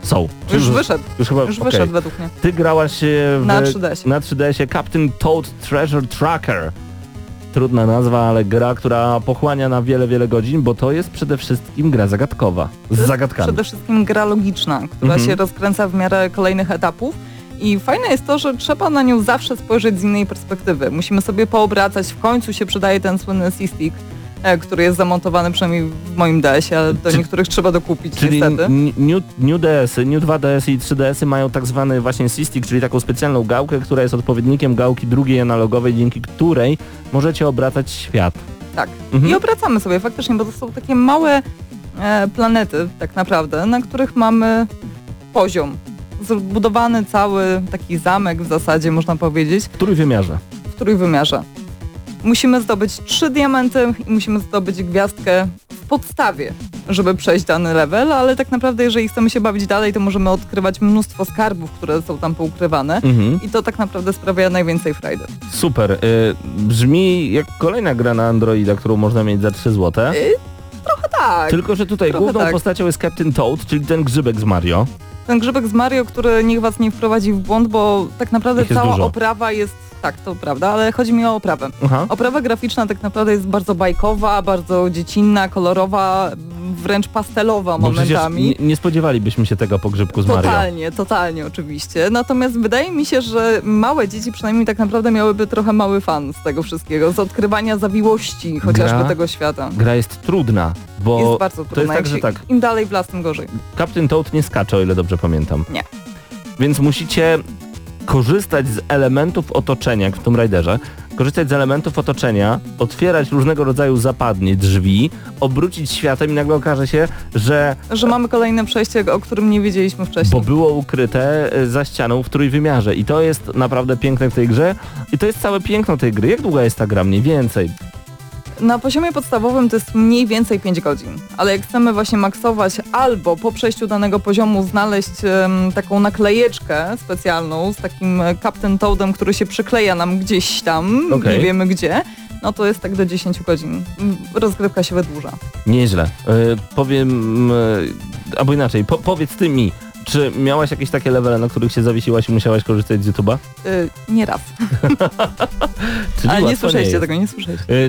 Są. Już wyszedł. Już wyszedł według mnie. Ty grałaś w, na 3DS-ie Captain Toad Treasure Tracker. Trudna nazwa, ale gra, która pochłania na wiele, wiele godzin, bo to jest przede wszystkim gra zagadkowa, z zagadkami. Przede wszystkim gra logiczna, która się rozkręca w miarę kolejnych etapów i fajne jest to, że trzeba na nią zawsze spojrzeć z innej perspektywy. Musimy sobie poobracać, w końcu się przydaje ten słynny C-Stick, który jest zamontowany przynajmniej w moim DS-ie, ale do niektórych trzeba dokupić niestety. Czyli New DS-y, New 2DS-y i 3DS-y mają tak zwany właśnie C-Stick, czyli taką specjalną gałkę, która jest odpowiednikiem gałki drugiej analogowej, dzięki której możecie obracać świat. Tak. I obracamy sobie faktycznie, bo to są takie małe planety tak naprawdę, na których mamy poziom. Zbudowany cały taki zamek w zasadzie, można powiedzieć. W trójwymiarze. Musimy zdobyć 3 diamenty i musimy zdobyć gwiazdkę w podstawie, żeby przejść dany level, ale tak naprawdę jeżeli chcemy się bawić dalej, to możemy odkrywać mnóstwo skarbów, które są tam poukrywane i to tak naprawdę sprawia najwięcej frajdy. Super. Brzmi jak kolejna gra na Androida, którą można mieć za 3 zł. Trochę tak. Tylko, że tutaj główną postacią jest Captain Toad, czyli ten grzybek z Mario. Ten grzybek z Mario, który niech was nie wprowadzi w błąd, bo tak naprawdę cała oprawa jest... Tak, to prawda, ale chodzi mi o oprawę. Aha. Oprawa graficzna tak naprawdę jest bardzo bajkowa, bardzo dziecinna, kolorowa, wręcz pastelowa momentami. Nie spodziewalibyśmy się tego po grzybku z Mario. Totalnie oczywiście. Natomiast wydaje mi się, że małe dzieci przynajmniej tak naprawdę miałyby trochę mały fan z tego wszystkiego, z odkrywania zawiłości chociażby tego świata. Gra jest trudna, bo jest bardzo trudna. To jest tak, że tak. Im dalej w las, tym gorzej. Captain Toad nie skacze, o ile dobrze pamiętam. Nie. Więc musicie... korzystać z elementów otoczenia w Tomb Raiderze, otwierać różnego rodzaju zapadnie, drzwi, obrócić światem i nagle okaże się, że mamy kolejne przejście, o którym nie wiedzieliśmy wcześniej. Bo było ukryte za ścianą w trójwymiarze i to jest naprawdę piękne w tej grze i to jest całe piękno tej gry. Jak długa jest ta gra mniej więcej? Na poziomie podstawowym to jest mniej więcej 5 godzin, ale jak chcemy właśnie maksować albo po przejściu danego poziomu znaleźć taką naklejeczkę specjalną z takim Captain Toadem, który się przykleja nam gdzieś tam, nie wiemy gdzie, no to jest tak do 10 godzin. Rozgrywka się wydłuża. Nieźle. Powiedz ty mi, czy miałaś jakieś takie levele, na których się zawiesiłaś i musiałaś korzystać z YouTube'a? Nie raz. Ale nie słyszeliście tego.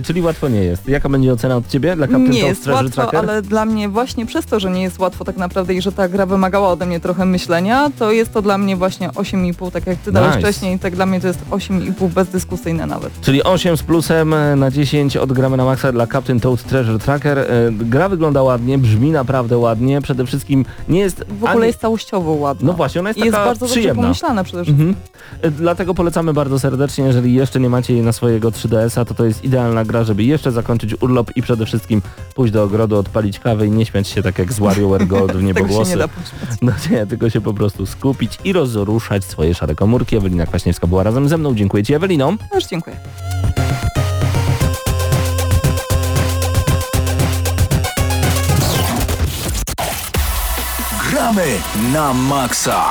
Czyli łatwo nie jest. Jaka będzie ocena od ciebie dla Captain Toad Treasure Tracker? Nie jest łatwo, ale dla mnie właśnie przez to, że nie jest łatwo tak naprawdę i że ta gra wymagała ode mnie trochę myślenia, to jest to dla mnie właśnie 8,5, tak jak ty dałeś wcześniej, tak dla mnie to jest 8,5 bezdyskusyjne nawet. Czyli 8 z plusem na 10 od Gramy na maksa dla Captain Toad Treasure Tracker. Gra wygląda ładnie, brzmi naprawdę ładnie, przede wszystkim nie jest... W ogóle jest całość jakościowo ładna. No właśnie, ona jest taka przyjemna. I jest bardzo dobrze pomyślana przede wszystkim. Mhm. Dlatego polecamy bardzo serdecznie, jeżeli jeszcze nie macie jej na swojego 3DS-a, to jest idealna gra, żeby jeszcze zakończyć urlop i przede wszystkim pójść do ogrodu, odpalić kawę i nie śmiać się tak jak z WarioWare Gold w niebogłosy. Tego się nie da pośmiać. No nie, tylko się po prostu skupić i rozruszać swoje szare komórki. Ewelina Kwaśniewska była razem ze mną. Dziękuję Ci, Ewelino. Też dziękuję. Gramy na maksa.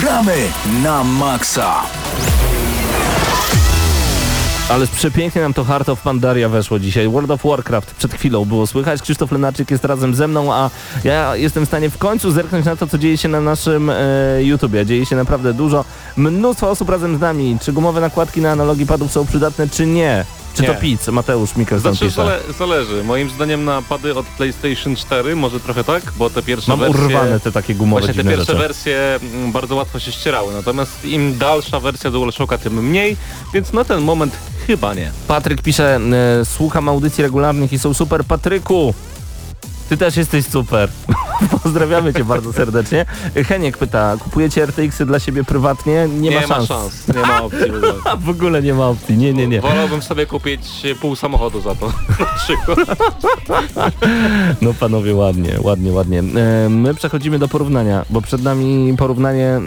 Gramy na maksa. Ależ przepięknie nam to Heart of Pandaria weszło dzisiaj. World of Warcraft przed chwilą było słychać. Krzysztof Lenarczyk jest razem ze mną, a ja jestem w stanie w końcu zerknąć na to, co dzieje się na naszym YouTubie. Dzieje się naprawdę dużo. Mnóstwo osób razem z nami. Czy gumowe nakładki na analogi padów są przydatne, czy nie? Czy nie. To pic? Mateusz Mikkelson pisze. Zależy. Moim zdaniem na pady od PlayStation 4 może trochę tak, bo te pierwsze wersje... Mam urwane te takie gumowe właśnie te pierwsze rzeczy. Wersje bardzo łatwo się ścierały, natomiast im dalsza wersja DualShocka, tym mniej, więc na ten moment chyba nie. Patryk pisze, słucham audycji regularnych i są super. Patryku! Ty też jesteś super. Pozdrawiamy cię bardzo serdecznie. Heniek pyta, kupujecie RTX-y dla siebie prywatnie? Nie ma szans. Nie ma opcji. W ogóle nie ma opcji. Nie. Wolałbym sobie kupić pół samochodu za to. Na przykład. No panowie, ładnie. My przechodzimy do porównania, bo przed nami porównanie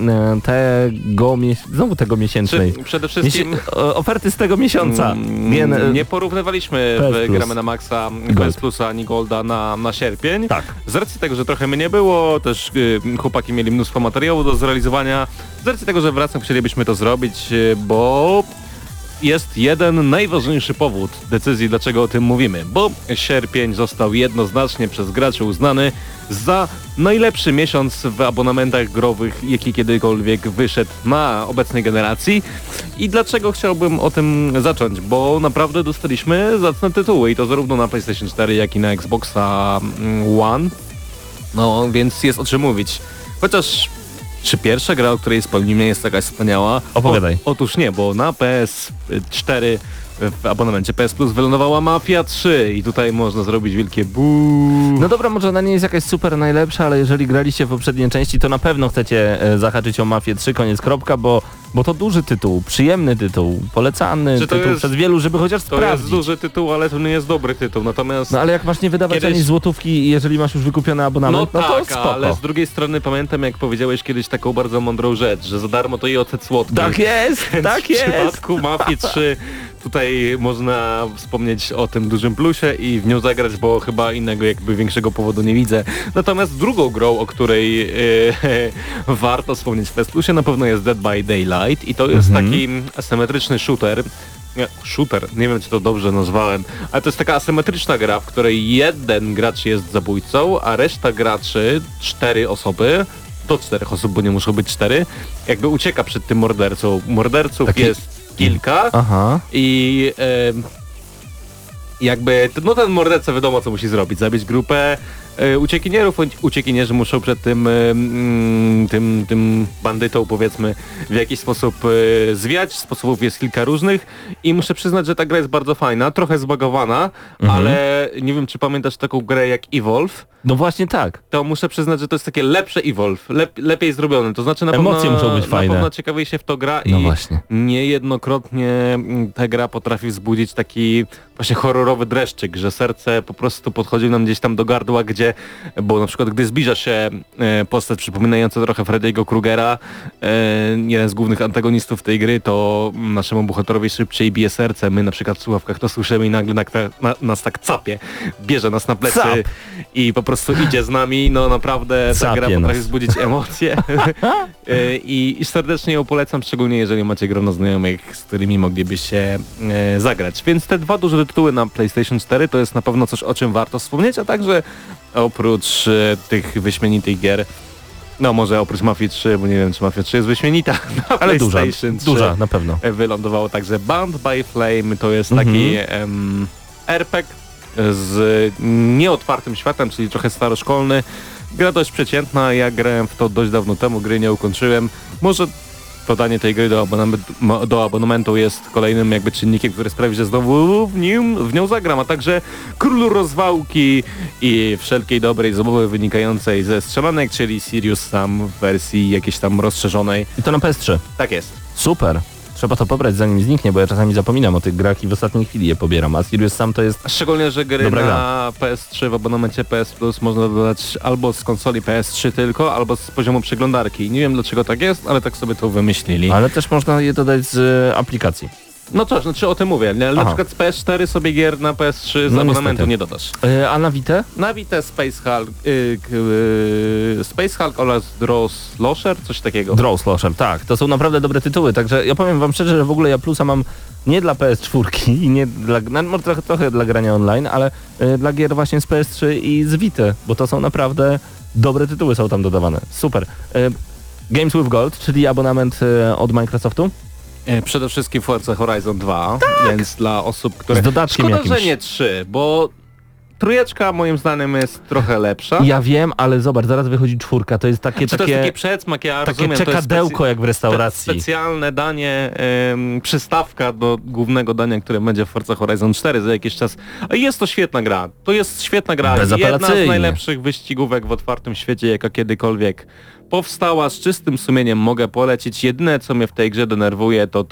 tego miesięcznej. Przede wszystkim oferty z tego miesiąca. Nie porównywaliśmy Gramy na Maxa PS Plusa ani Golda na sierpniu. Tak. Z racji tego, że trochę mnie nie było, też chłopaki mieli mnóstwo materiału do zrealizowania, z racji tego, że wracam, chcielibyśmy to zrobić, bo jest jeden najważniejszy powód decyzji, dlaczego o tym mówimy, bo sierpień został jednoznacznie przez graczy uznany za najlepszy miesiąc w abonamentach growych, jaki kiedykolwiek wyszedł na obecnej generacji. I dlaczego chciałbym o tym zacząć? Bo naprawdę dostaliśmy zacne tytuły i to zarówno na PlayStation 4, jak i na Xboxa One. No, więc jest o czym mówić. Chociaż... Czy pierwsza gra, o której wspomnimy, jest jakaś wspaniała? Opowiadaj. Otóż nie, bo na PS4 w abonamencie PS Plus wylądowała Mafia 3 i tutaj można zrobić wielkie buuuu. No dobra, może ona nie jest jakaś super najlepsza, ale jeżeli graliście w poprzedniej części, to na pewno chcecie zahaczyć o Mafię 3, bo to duży tytuł, przyjemny tytuł, polecany tytuł przez wielu, żeby chociaż sprawdzić. To jest duży tytuł, ale to nie jest dobry tytuł, natomiast... No ale jak masz nie wydawać kiedyś... ani złotówki, jeżeli masz już wykupiony abonament, no to spoko. Ale z drugiej strony pamiętam, jak powiedziałeś kiedyś taką bardzo mądrą rzecz, że za darmo to i ocet słodki. Tak jest! W przypadku Mafii 3 tutaj można wspomnieć o tym dużym plusie i w nią zagrać, bo chyba innego jakby większego powodu nie widzę. Natomiast drugą grą, o której warto wspomnieć w PS Plusie, na pewno jest Dead by Daylight i to jest taki asymetryczny shooter, nie wiem czy to dobrze nazwałem, ale to jest taka asymetryczna gra, w której jeden gracz jest zabójcą, a reszta graczy, do czterech osób, bo nie muszą być cztery, jakby ucieka przed tym mordercą. Morderców taki... jest kilka. Aha. I jakby ten morderca wiadomo co musi zrobić, zabić grupę uciekinierów, uciekinierzy muszą przed tym bandytą powiedzmy w jakiś sposób zwiać, sposobów jest kilka różnych i muszę przyznać, że ta gra jest bardzo fajna, trochę zbagowana, ale nie wiem czy pamiętasz taką grę jak Evolve? No właśnie tak. To muszę przyznać, że to jest takie lepsze Evolve, lepiej zrobione, to znaczy emocje muszą być fajne. Na pewno ciekawiej się w to gra i właśnie. Niejednokrotnie ta gra potrafi wzbudzić taki właśnie horrorowy dreszczyk, że serce po prostu podchodzi nam gdzieś tam do gardła, bo na przykład gdy zbliża się postać przypominająca trochę Freddy'ego Krugera, jeden z głównych antagonistów tej gry, to naszemu bohaterowi szybciej bije serce. My na przykład w słuchawkach to słyszymy i nagle nas tak capie, bierze nas na plecy i po prostu idzie z nami. No naprawdę ta gra potrafi wzbudzić emocje i serdecznie ją polecam, szczególnie jeżeli macie grono znajomych, z którymi moglibyście zagrać. Więc te dwa duże tytuły na PlayStation 4 to jest na pewno coś, o czym warto wspomnieć, a także oprócz tych wyśmienitych gier, no może oprócz Mafii 3, bo nie wiem czy Mafia 3 jest wyśmienita, ale duża na pewno. Wylądowało także Bound by Flame, to jest taki RPG z nieotwartym światem, czyli trochę staroszkolny. Gra dość przeciętna, ja grałem w to dość dawno temu, gry nie ukończyłem. Może podanie tej gry do abonamentu jest kolejnym jakby czynnikiem, który sprawi, że znowu w nią zagram, a także król rozwałki i wszelkiej dobrej zabawy wynikającej ze strzelanek, czyli Serious Sam w wersji jakiejś tam rozszerzonej. I to na PS3. Tak jest. Super. Trzeba to pobrać zanim zniknie, bo ja czasami zapominam o tych grach i w ostatniej chwili je pobieram, a Serious Sam to jest... Szczególnie, że gry na PS3 w abonamencie PS Plus można dodać albo z konsoli PS3 tylko, albo z poziomu przeglądarki. Nie wiem dlaczego tak jest, ale tak sobie to wymyślili. Ale też można je dodać z aplikacji. No cóż, znaczy o tym mówię. Na przykład z PS4 sobie gier na PS3 z abonamentu nie dodasz. A na Vita? Na Vita Space Hulk oraz Draw Slosher, coś takiego. Draw Slosher, tak. To są naprawdę dobre tytuły, także ja powiem wam szczerze, że w ogóle ja plusa mam nie dla PS4 i nie dla, może trochę dla grania online, ale dla gier właśnie z PS3 i z Vita, bo to są naprawdę dobre tytuły są tam dodawane. Super. Games with Gold, czyli abonament od Microsoftu. Przede wszystkim Forza Horizon 2, tak! Więc dla osób, które... Z dodatkiem szkoda, jakimś. Że nie 3, bo trójeczka moim zdaniem jest trochę lepsza. Ja wiem, ale zobacz, zaraz wychodzi 4, to jest takie... Czy to jest taki przedsmak, ja rozumiem. Takie czekadełko jak w restauracji. Specjalne danie, przystawka do głównego dania, które będzie w Forza Horizon 4 za jakiś czas. Jest to świetna gra. To jest świetna gra. Jedna z najlepszych wyścigówek w otwartym świecie, jaka kiedykolwiek powstała. Z czystym sumieniem mogę polecić. Jedyne, co mnie w tej grze denerwuje, to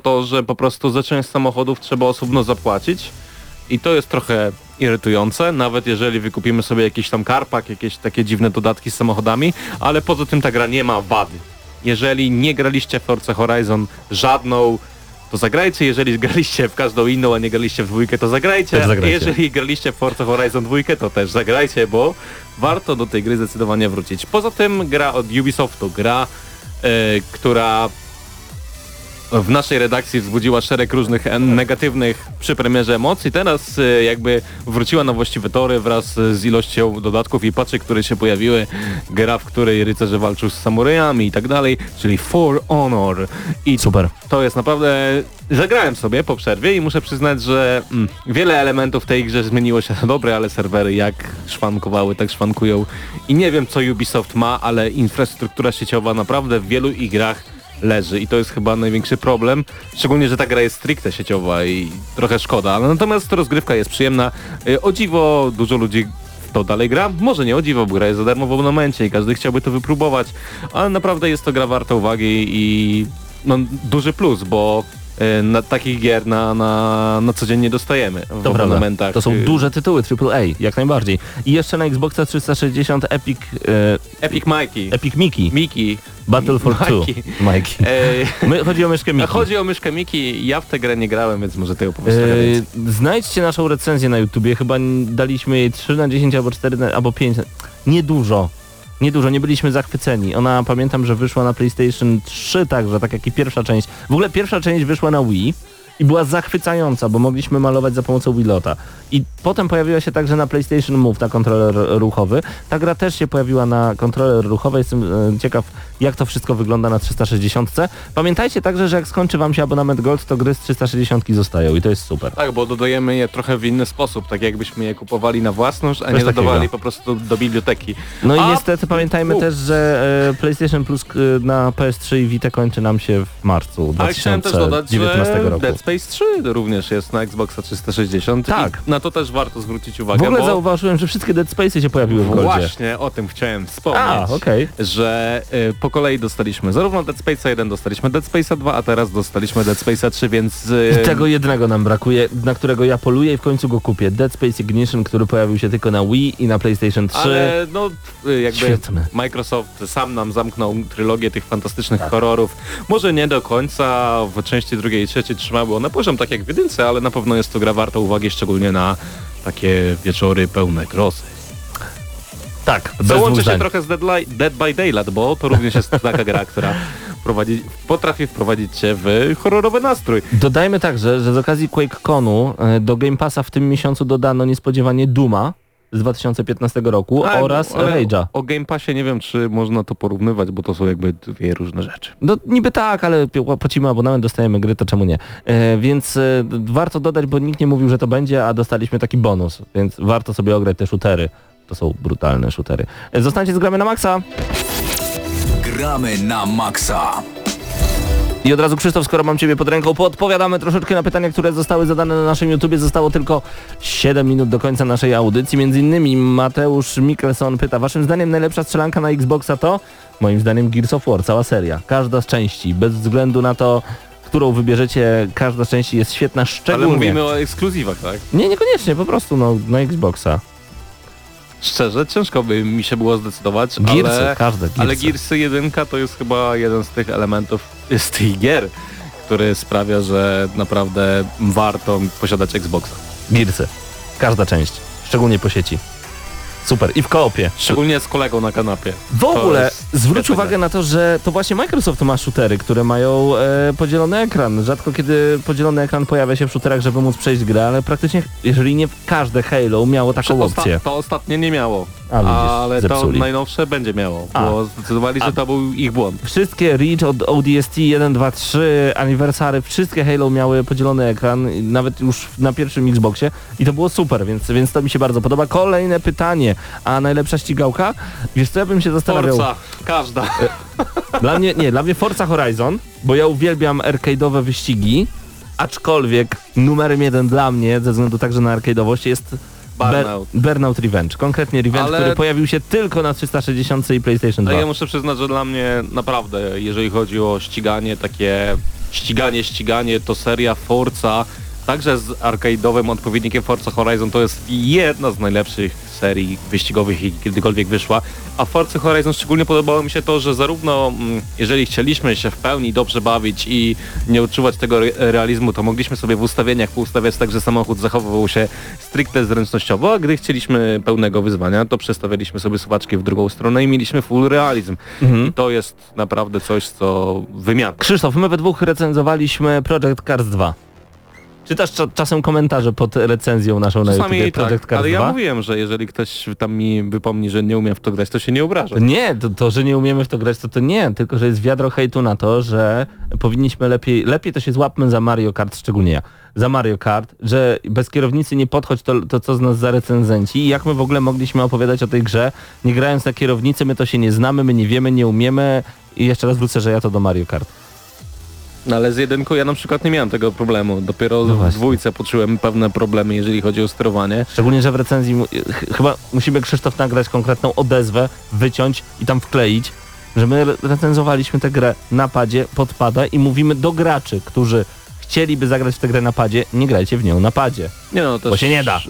to, że po prostu za część samochodów trzeba osobno zapłacić. I to jest trochę irytujące, nawet jeżeli wykupimy sobie jakiś tam karpak, jakieś takie dziwne dodatki z samochodami, ale poza tym ta gra nie ma wady. Jeżeli nie graliście w Forza Horizon żadną, to zagrajcie, jeżeli graliście w każdą inną, a nie graliście w dwójkę, to zagrajcie. Jeżeli graliście w Forza Horizon 2, to też zagrajcie, bo warto do tej gry zdecydowanie wrócić. Poza tym gra od Ubisoftu, która... w naszej redakcji wzbudziła szereg różnych negatywnych przy premierze emocji. Teraz jakby wróciła na właściwe tory wraz z ilością dodatków i patchy, które się pojawiły. Gra, w której rycerze walczą z samurajami i tak dalej, czyli For Honor. I super. To jest naprawdę... Zagrałem sobie po przerwie i muszę przyznać, że wiele elementów tej grze zmieniło się na dobre, ale serwery jak szwankowały, tak szwankują. I nie wiem, co Ubisoft ma, ale infrastruktura sieciowa naprawdę w wielu ich grach leży i to jest chyba największy problem, szczególnie, że ta gra jest stricte sieciowa i trochę szkoda, natomiast rozgrywka jest przyjemna, o dziwo dużo ludzi to dalej gra, może nie o dziwo, bo gra jest za darmo w abonamencie i każdy chciałby to wypróbować, ale naprawdę jest to gra warta uwagi i no, duży plus, bo takich gier na co dzień nie dostajemy w abonamentach. To są duże tytuły AAA, jak najbardziej. I jeszcze na Xboxa 360 Epic Mickey. Battle for Two. Mikey. Chodzi o myszkę Mickey. Chodzi o myszkę Mickey. Ja w tę grę nie grałem, więc może tego opowiesz. Znajdźcie naszą recenzję na YouTubie. Chyba daliśmy jej 3/10 albo 4/5. Niedużo, nie byliśmy zachwyceni. Ona, pamiętam, że wyszła na PlayStation 3 także, tak jak i pierwsza część. W ogóle pierwsza część wyszła na Wii i była zachwycająca, bo mogliśmy malować za pomocą Wiilota. I potem pojawiła się także na PlayStation Move, na kontroler ruchowy. Ta gra też się pojawiła na kontroler ruchowy. Jestem ciekaw, jak to wszystko wygląda na 360. Pamiętajcie także, że jak skończy wam się abonament Gold, to gry z 360 zostają i to jest super. Tak, bo dodajemy je trochę w inny sposób, tak jakbyśmy je kupowali na własność, a nie dodawali po prostu do biblioteki. No i niestety pamiętajmy też, że PlayStation Plus na PS3 i Vita kończy nam się w marcu 2019 roku. Space 3 również jest na Xboxa 360. Tak. I na to też warto zwrócić uwagę. W ogóle zauważyłem, że wszystkie Dead Space'y się pojawiły w Goldzie. Właśnie o tym chciałem wspomnieć. Że po kolei dostaliśmy zarówno Dead Space'a 1, dostaliśmy Dead Space'a 2, a teraz dostaliśmy Dead Space'a 3, więc... I tego jednego nam brakuje, na którego ja poluję i w końcu go kupię. Dead Space Ignition, który pojawił się tylko na Wii i na PlayStation 3. Ale no jakby świetne. Microsoft sam nam zamknął trylogię tych fantastycznych horrorów. Może nie do końca, w części drugiej i trzeciej trzymało na poziom, tak jak w jedynce, ale na pewno jest to gra warta uwagi, szczególnie na takie wieczory pełne grozy. Tak, załączę się trochę z Dead by Daylight, bo to również jest taka gra, która potrafi wprowadzić cię w horrorowy nastrój. Dodajmy także, że z okazji QuakeConu do Game Passa w tym miesiącu dodano niespodziewanie Dooma z 2015 roku oraz Rage'a. O Game Passie nie wiem, czy można to porównywać, bo to są jakby dwie różne rzeczy. No niby tak, ale płacimy abonament, dostajemy gry, to czemu nie? Więc warto dodać, bo nikt nie mówił, że to będzie, a dostaliśmy taki bonus, więc warto sobie ograć te shootery. To są brutalne shootery. Zostańcie z Gramy na Maxa. Gramy na Maxa. I od razu, Krzysztof, skoro mam ciebie pod ręką, podpowiadamy troszeczkę na pytania, które zostały zadane na naszym YouTubie. Zostało tylko 7 minut do końca naszej audycji. Między innymi Mateusz Mikkelson pyta, waszym zdaniem najlepsza strzelanka na Xboxa to? Moim zdaniem Gears of War, cała seria. Każda z części, bez względu na to, którą wybierzecie, każda z części jest świetna, szczególnie... Ale mówimy o ekskluzywach, tak? Nie, niekoniecznie, po prostu no, na Xboxa. Szczerze, ciężko by mi się było zdecydować, Gearsy, ale Gearsy 1 to jest chyba jeden z tych elementów, z tych gier, który sprawia, że naprawdę warto posiadać Xboxa. Gearsy. Każda część. Szczególnie po sieci. Super. I w koopie. Szczególnie z kolegą na kanapie. W ogóle zwróć uwagę na to, że to właśnie Microsoft ma shootery, które mają podzielony ekran. Rzadko kiedy podzielony ekran pojawia się w shooterach, żeby móc przejść grę, ale praktycznie, jeżeli nie każde Halo miało taką opcję. To ostatnie nie miało. Ale to najnowsze będzie miało, bo zdecydowali, że to był ich błąd. Wszystkie Reach od ODST 1, 2, 3, Anniversary, wszystkie Halo miały podzielony ekran, nawet już na pierwszym Xboxie i to było super, więc to mi się bardzo podoba. Kolejne pytanie, a najlepsza ścigałka? Wiesz co, ja bym się zastanawiał... Forza, każda. Dla mnie Forza Horizon, bo ja uwielbiam arcade'owe wyścigi, aczkolwiek numerem jeden dla mnie, ze względu także na arcade'owość, jest... Burnout Revenge. Konkretnie Revenge, który pojawił się tylko na 360 i PlayStation 2. Ja muszę przyznać, że dla mnie naprawdę, jeżeli chodzi o ściganie, takie ściganie, to seria Forza, także z arcade'owym odpowiednikiem Forza Horizon, to jest jedna z najlepszych serii wyścigowych, jakie kiedykolwiek wyszła. A Forza Horizon szczególnie podobało mi się to, że zarówno jeżeli chcieliśmy się w pełni dobrze bawić i nie odczuwać tego realizmu, to mogliśmy sobie w ustawieniach poustawiać tak, że samochód zachowywał się stricte zręcznościowo, a gdy chcieliśmy pełnego wyzwania, to przestawialiśmy sobie suwaczki w drugą stronę i mieliśmy full realizm. Mhm. I to jest naprawdę coś, co wymiata. Krzysztof, my we dwóch recenzowaliśmy Project Cars 2. Czytasz czasem komentarze pod recenzją naszą na YouTube, Project Cars 2? Ale ja mówiłem, że jeżeli ktoś tam mi wypomni, że nie umiem w to grać, to się nie obraża. Nie, to że nie umiemy w to grać, to nie, tylko że jest wiadro hejtu na to, że powinniśmy lepiej to się złapmy za Mario Kart, szczególnie ja. Za Mario Kart, że bez kierownicy nie podchodź to co z nas za recenzenci i jak my w ogóle mogliśmy opowiadać o tej grze, nie grając na kierownicy, my to się nie znamy, my nie wiemy, nie umiemy i jeszcze raz wrócę, że ja to do Mario Kart. No ale z jedynką ja na przykład nie miałem tego problemu. Dopiero w dwójce poczułem pewne problemy, jeżeli chodzi o sterowanie. Szczególnie, że w recenzji chyba musimy, Krzysztof, nagrać konkretną odezwę, wyciąć i tam wkleić, że my recenzowaliśmy tę grę na padzie, pod pada i mówimy do graczy, którzy chcieliby zagrać w tę grę na padzie, nie grajcie w nią na padzie. Nie no, też, bo się nie da.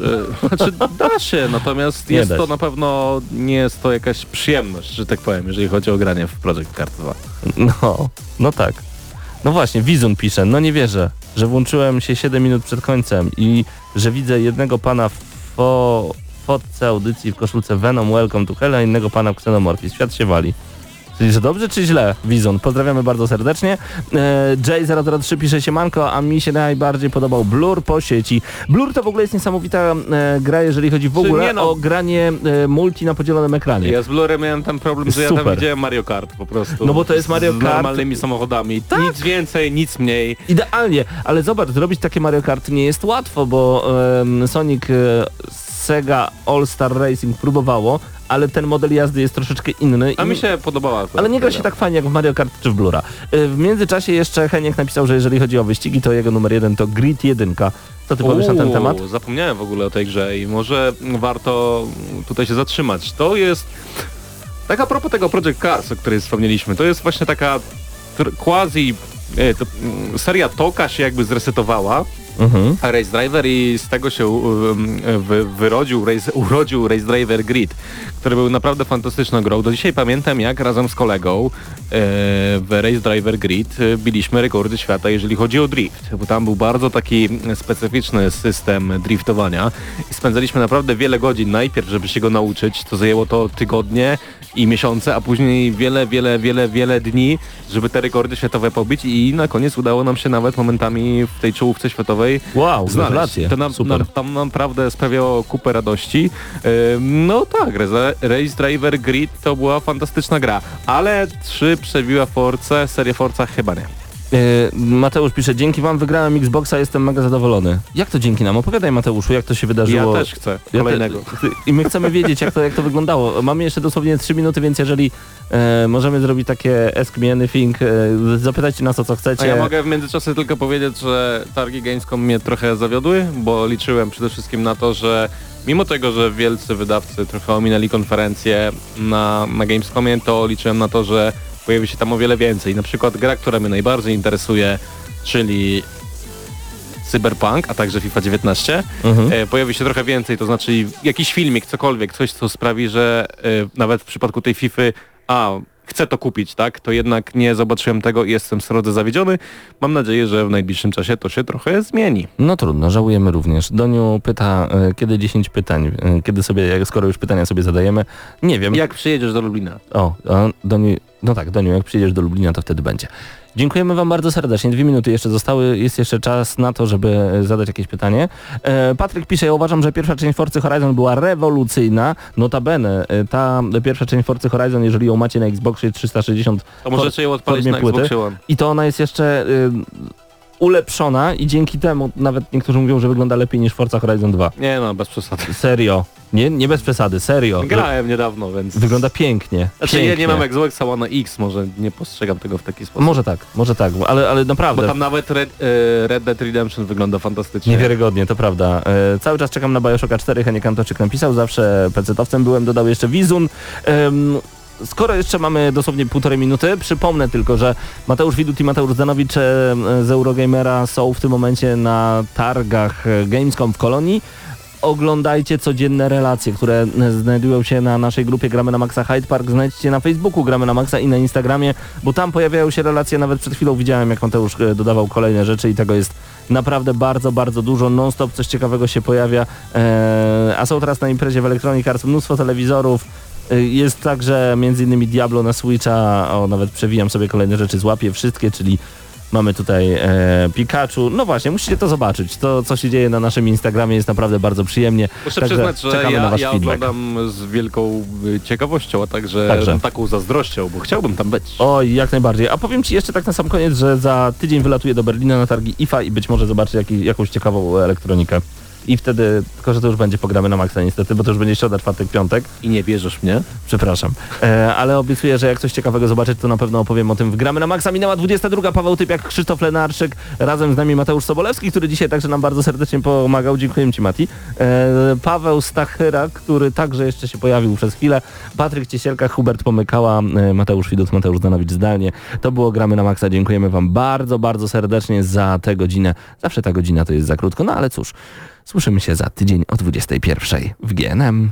Znaczy da się, natomiast jest to na pewno, nie jest to jakaś przyjemność, że tak powiem, jeżeli chodzi o granie w Project Cars 2. No tak. No właśnie, Wizun pisze, no nie wierzę, że włączyłem się 7 minut przed końcem i że widzę jednego pana w fotce audycji w koszulce Venom Welcome to Hell, a innego pana w Xenomorphie. Świat się wali. Czyli że dobrze czy źle, Wizun? Pozdrawiamy bardzo serdecznie. J003 pisze, siemanko, a mi się najbardziej podobał Blur po sieci. Blur to w ogóle jest niesamowita gra, jeżeli chodzi w ogóle o granie multi na podzielonym ekranie. Ja z Blurem miałem tam problem, że ja tam widziałem Mario Kart po prostu. No bo to jest Mario Kart. Z normalnymi samochodami. Tak. Nic więcej, nic mniej. Idealnie, ale zobacz, zrobić takie Mario Kart nie jest łatwo, bo Sonic Sega All Star Racing próbowało, ale ten model jazdy jest troszeczkę inny. A mi się podobała. Ale nie gra się tak fajnie jak w Mario Kart czy w Blura. W międzyczasie jeszcze Heniek napisał, że jeżeli chodzi o wyścigi, to jego numer jeden to Grid 1. Co ty powiesz na ten temat? Zapomniałem w ogóle o tej grze i może warto tutaj się zatrzymać. To jest... Tak a propos tego Project Cars, o której wspomnieliśmy, to jest właśnie taka quasi... seria Toka się jakby zresetowała, Race Driver, i z tego się urodził Race Driver Grid, który był naprawdę fantastyczną grą. Do dzisiaj pamiętam, jak razem z kolegą w Race Driver Grid biliśmy rekordy świata, jeżeli chodzi o drift, bo tam był bardzo taki specyficzny system driftowania i spędzaliśmy naprawdę wiele godzin najpierw, żeby się go nauczyć. To zajęło to tygodnie i miesiące, a później wiele dni, żeby te rekordy światowe pobić i na koniec udało nam się nawet momentami w tej czołówce światowej znaleźć. To nam naprawdę sprawiało kupę radości. No tak, Race Driver Grid to była fantastyczna gra, ale 3 przebiła Force, serię Forza chyba nie. Mateusz pisze, dzięki wam wygrałem Xboxa, jestem mega zadowolony. Jak to dzięki nam? Opowiadaj, Mateuszu, jak to się wydarzyło. Ja też chcę kolejnego. I my chcemy wiedzieć, jak to wyglądało. Mamy jeszcze dosłownie 3 minuty, więc jeżeli możemy zrobić takie ask me anything, zapytajcie nas o co chcecie. A ja mogę w międzyczasie tylko powiedzieć, że targi Gamescom mnie trochę zawiodły, bo liczyłem przede wszystkim na to, że mimo tego, że wielcy wydawcy trochę ominęli konferencję na Gamescomie, to liczyłem na to, że pojawi się tam o wiele więcej. Na przykład gra, która mnie najbardziej interesuje, czyli Cyberpunk, a także FIFA 19, pojawi się trochę więcej, to znaczy jakiś filmik, cokolwiek, coś, co sprawi, że nawet w przypadku tej Fify, chcę to kupić, tak? To jednak nie zobaczyłem tego i jestem srodze zawiedziony. Mam nadzieję, że w najbliższym czasie to się trochę zmieni. No trudno, żałujemy również. Doniu pyta, kiedy 10 pytań? Kiedy sobie, skoro już pytania sobie zadajemy? Nie wiem. Jak przyjedziesz do Lublina? Doniu, no tak, Doniu, jak przyjedziesz do Lublina, to wtedy będzie. Dziękujemy wam bardzo serdecznie. 2 minuty jeszcze zostały. Jest jeszcze czas na to, żeby zadać jakieś pytanie. Patryk pisze, ja uważam, że pierwsza część Forcy Horizon była rewolucyjna. Notabene, ta pierwsza część Forcy Horizon, jeżeli ją macie na Xboxie 360, to możecie ją odpalić na Xboxie One. I to ona jest jeszcze ulepszona i dzięki temu nawet niektórzy mówią, że wygląda lepiej niż Forza Horizon 2. Nie no, bez przesady. Serio. Nie bez przesady, serio. Grałem niedawno, więc... Wygląda pięknie. Znaczy ja nie mam Xboxa One X, może nie postrzegam tego w taki sposób. Może tak, ale naprawdę. Bo tam nawet Red Dead Redemption wygląda fantastycznie. Niewiarygodnie, to prawda. Cały czas czekam na Bioshocka 4, Heniek Antoczyk napisał, zawsze pecetowcem byłem, dodał jeszcze Wizun. Skoro jeszcze mamy dosłownie 1,5 minuty, przypomnę tylko, że Mateusz Widut i Mateusz Danowicz z Eurogamera są w tym momencie na targach Gamescom w Kolonii. Oglądajcie codzienne relacje, które znajdują się na naszej grupie Gramy na Maxa Hyde Park. Znajdźcie na Facebooku Gramy na Maxa i na Instagramie, bo tam pojawiają się relacje. Nawet przed chwilą widziałem, jak Mateusz dodawał kolejne rzeczy i tego jest naprawdę bardzo, bardzo dużo. Non-stop coś ciekawego się pojawia. A są teraz na imprezie w Electronic Arts mnóstwo telewizorów. Jest także m.in. Diablo na Switcha. Nawet przewijam sobie kolejne rzeczy, złapię wszystkie, czyli mamy tutaj Pikachu. No właśnie, musicie to zobaczyć. To, co się dzieje na naszym Instagramie, jest naprawdę bardzo przyjemnie. Muszę przyznać, że ja oglądam z wielką ciekawością, a także taką zazdrością, bo chciałbym tam być. Oj, jak najbardziej. A powiem ci jeszcze tak na sam koniec, że za tydzień wylatuję do Berlina na targi IFA i być może zobaczę jakąś ciekawą elektronikę. I wtedy, tylko że to już będzie Pogramy na Maxa niestety, bo to już będzie środa, czwartek, piątek. I nie wierzysz mnie? Przepraszam. Ale obiecuję, że jak coś ciekawego zobaczyć, to na pewno opowiem o tym w Gramy na Maxa. Minęła 22. Paweł Typiak, Krzysztof Lenarczyk, razem z nami Mateusz Sobolewski, który dzisiaj także nam bardzo serdecznie pomagał. Dziękuję ci, Mati. Paweł Stachyra, który także jeszcze się pojawił przez chwilę. Patryk Ciesielka, Hubert Pomykała, Mateusz Widut, Mateusz Danowicz zdalnie. To było Gramy na Maxa. Dziękujemy wam bardzo, bardzo serdecznie za tę godzinę. Zawsze ta godzina to jest za krótko, no ale cóż. Słyszymy się za tydzień o 21 w GNM.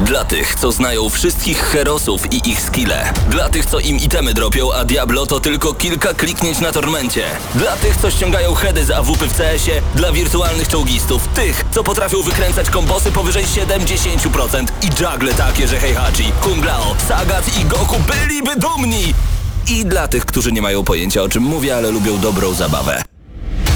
Dla tych, co znają wszystkich herosów i ich skille. Dla tych, co im itemy dropią, a Diablo to tylko kilka kliknięć na tormencie. Dla tych, co ściągają heady z AWP w CS-ie. Dla wirtualnych czołgistów. Tych, co potrafią wykręcać kombosy powyżej 70% i juggle takie, że Heihachi, Kung Lao, Sagat i Goku byliby dumni. I dla tych, którzy nie mają pojęcia, o czym mówię, ale lubią dobrą zabawę.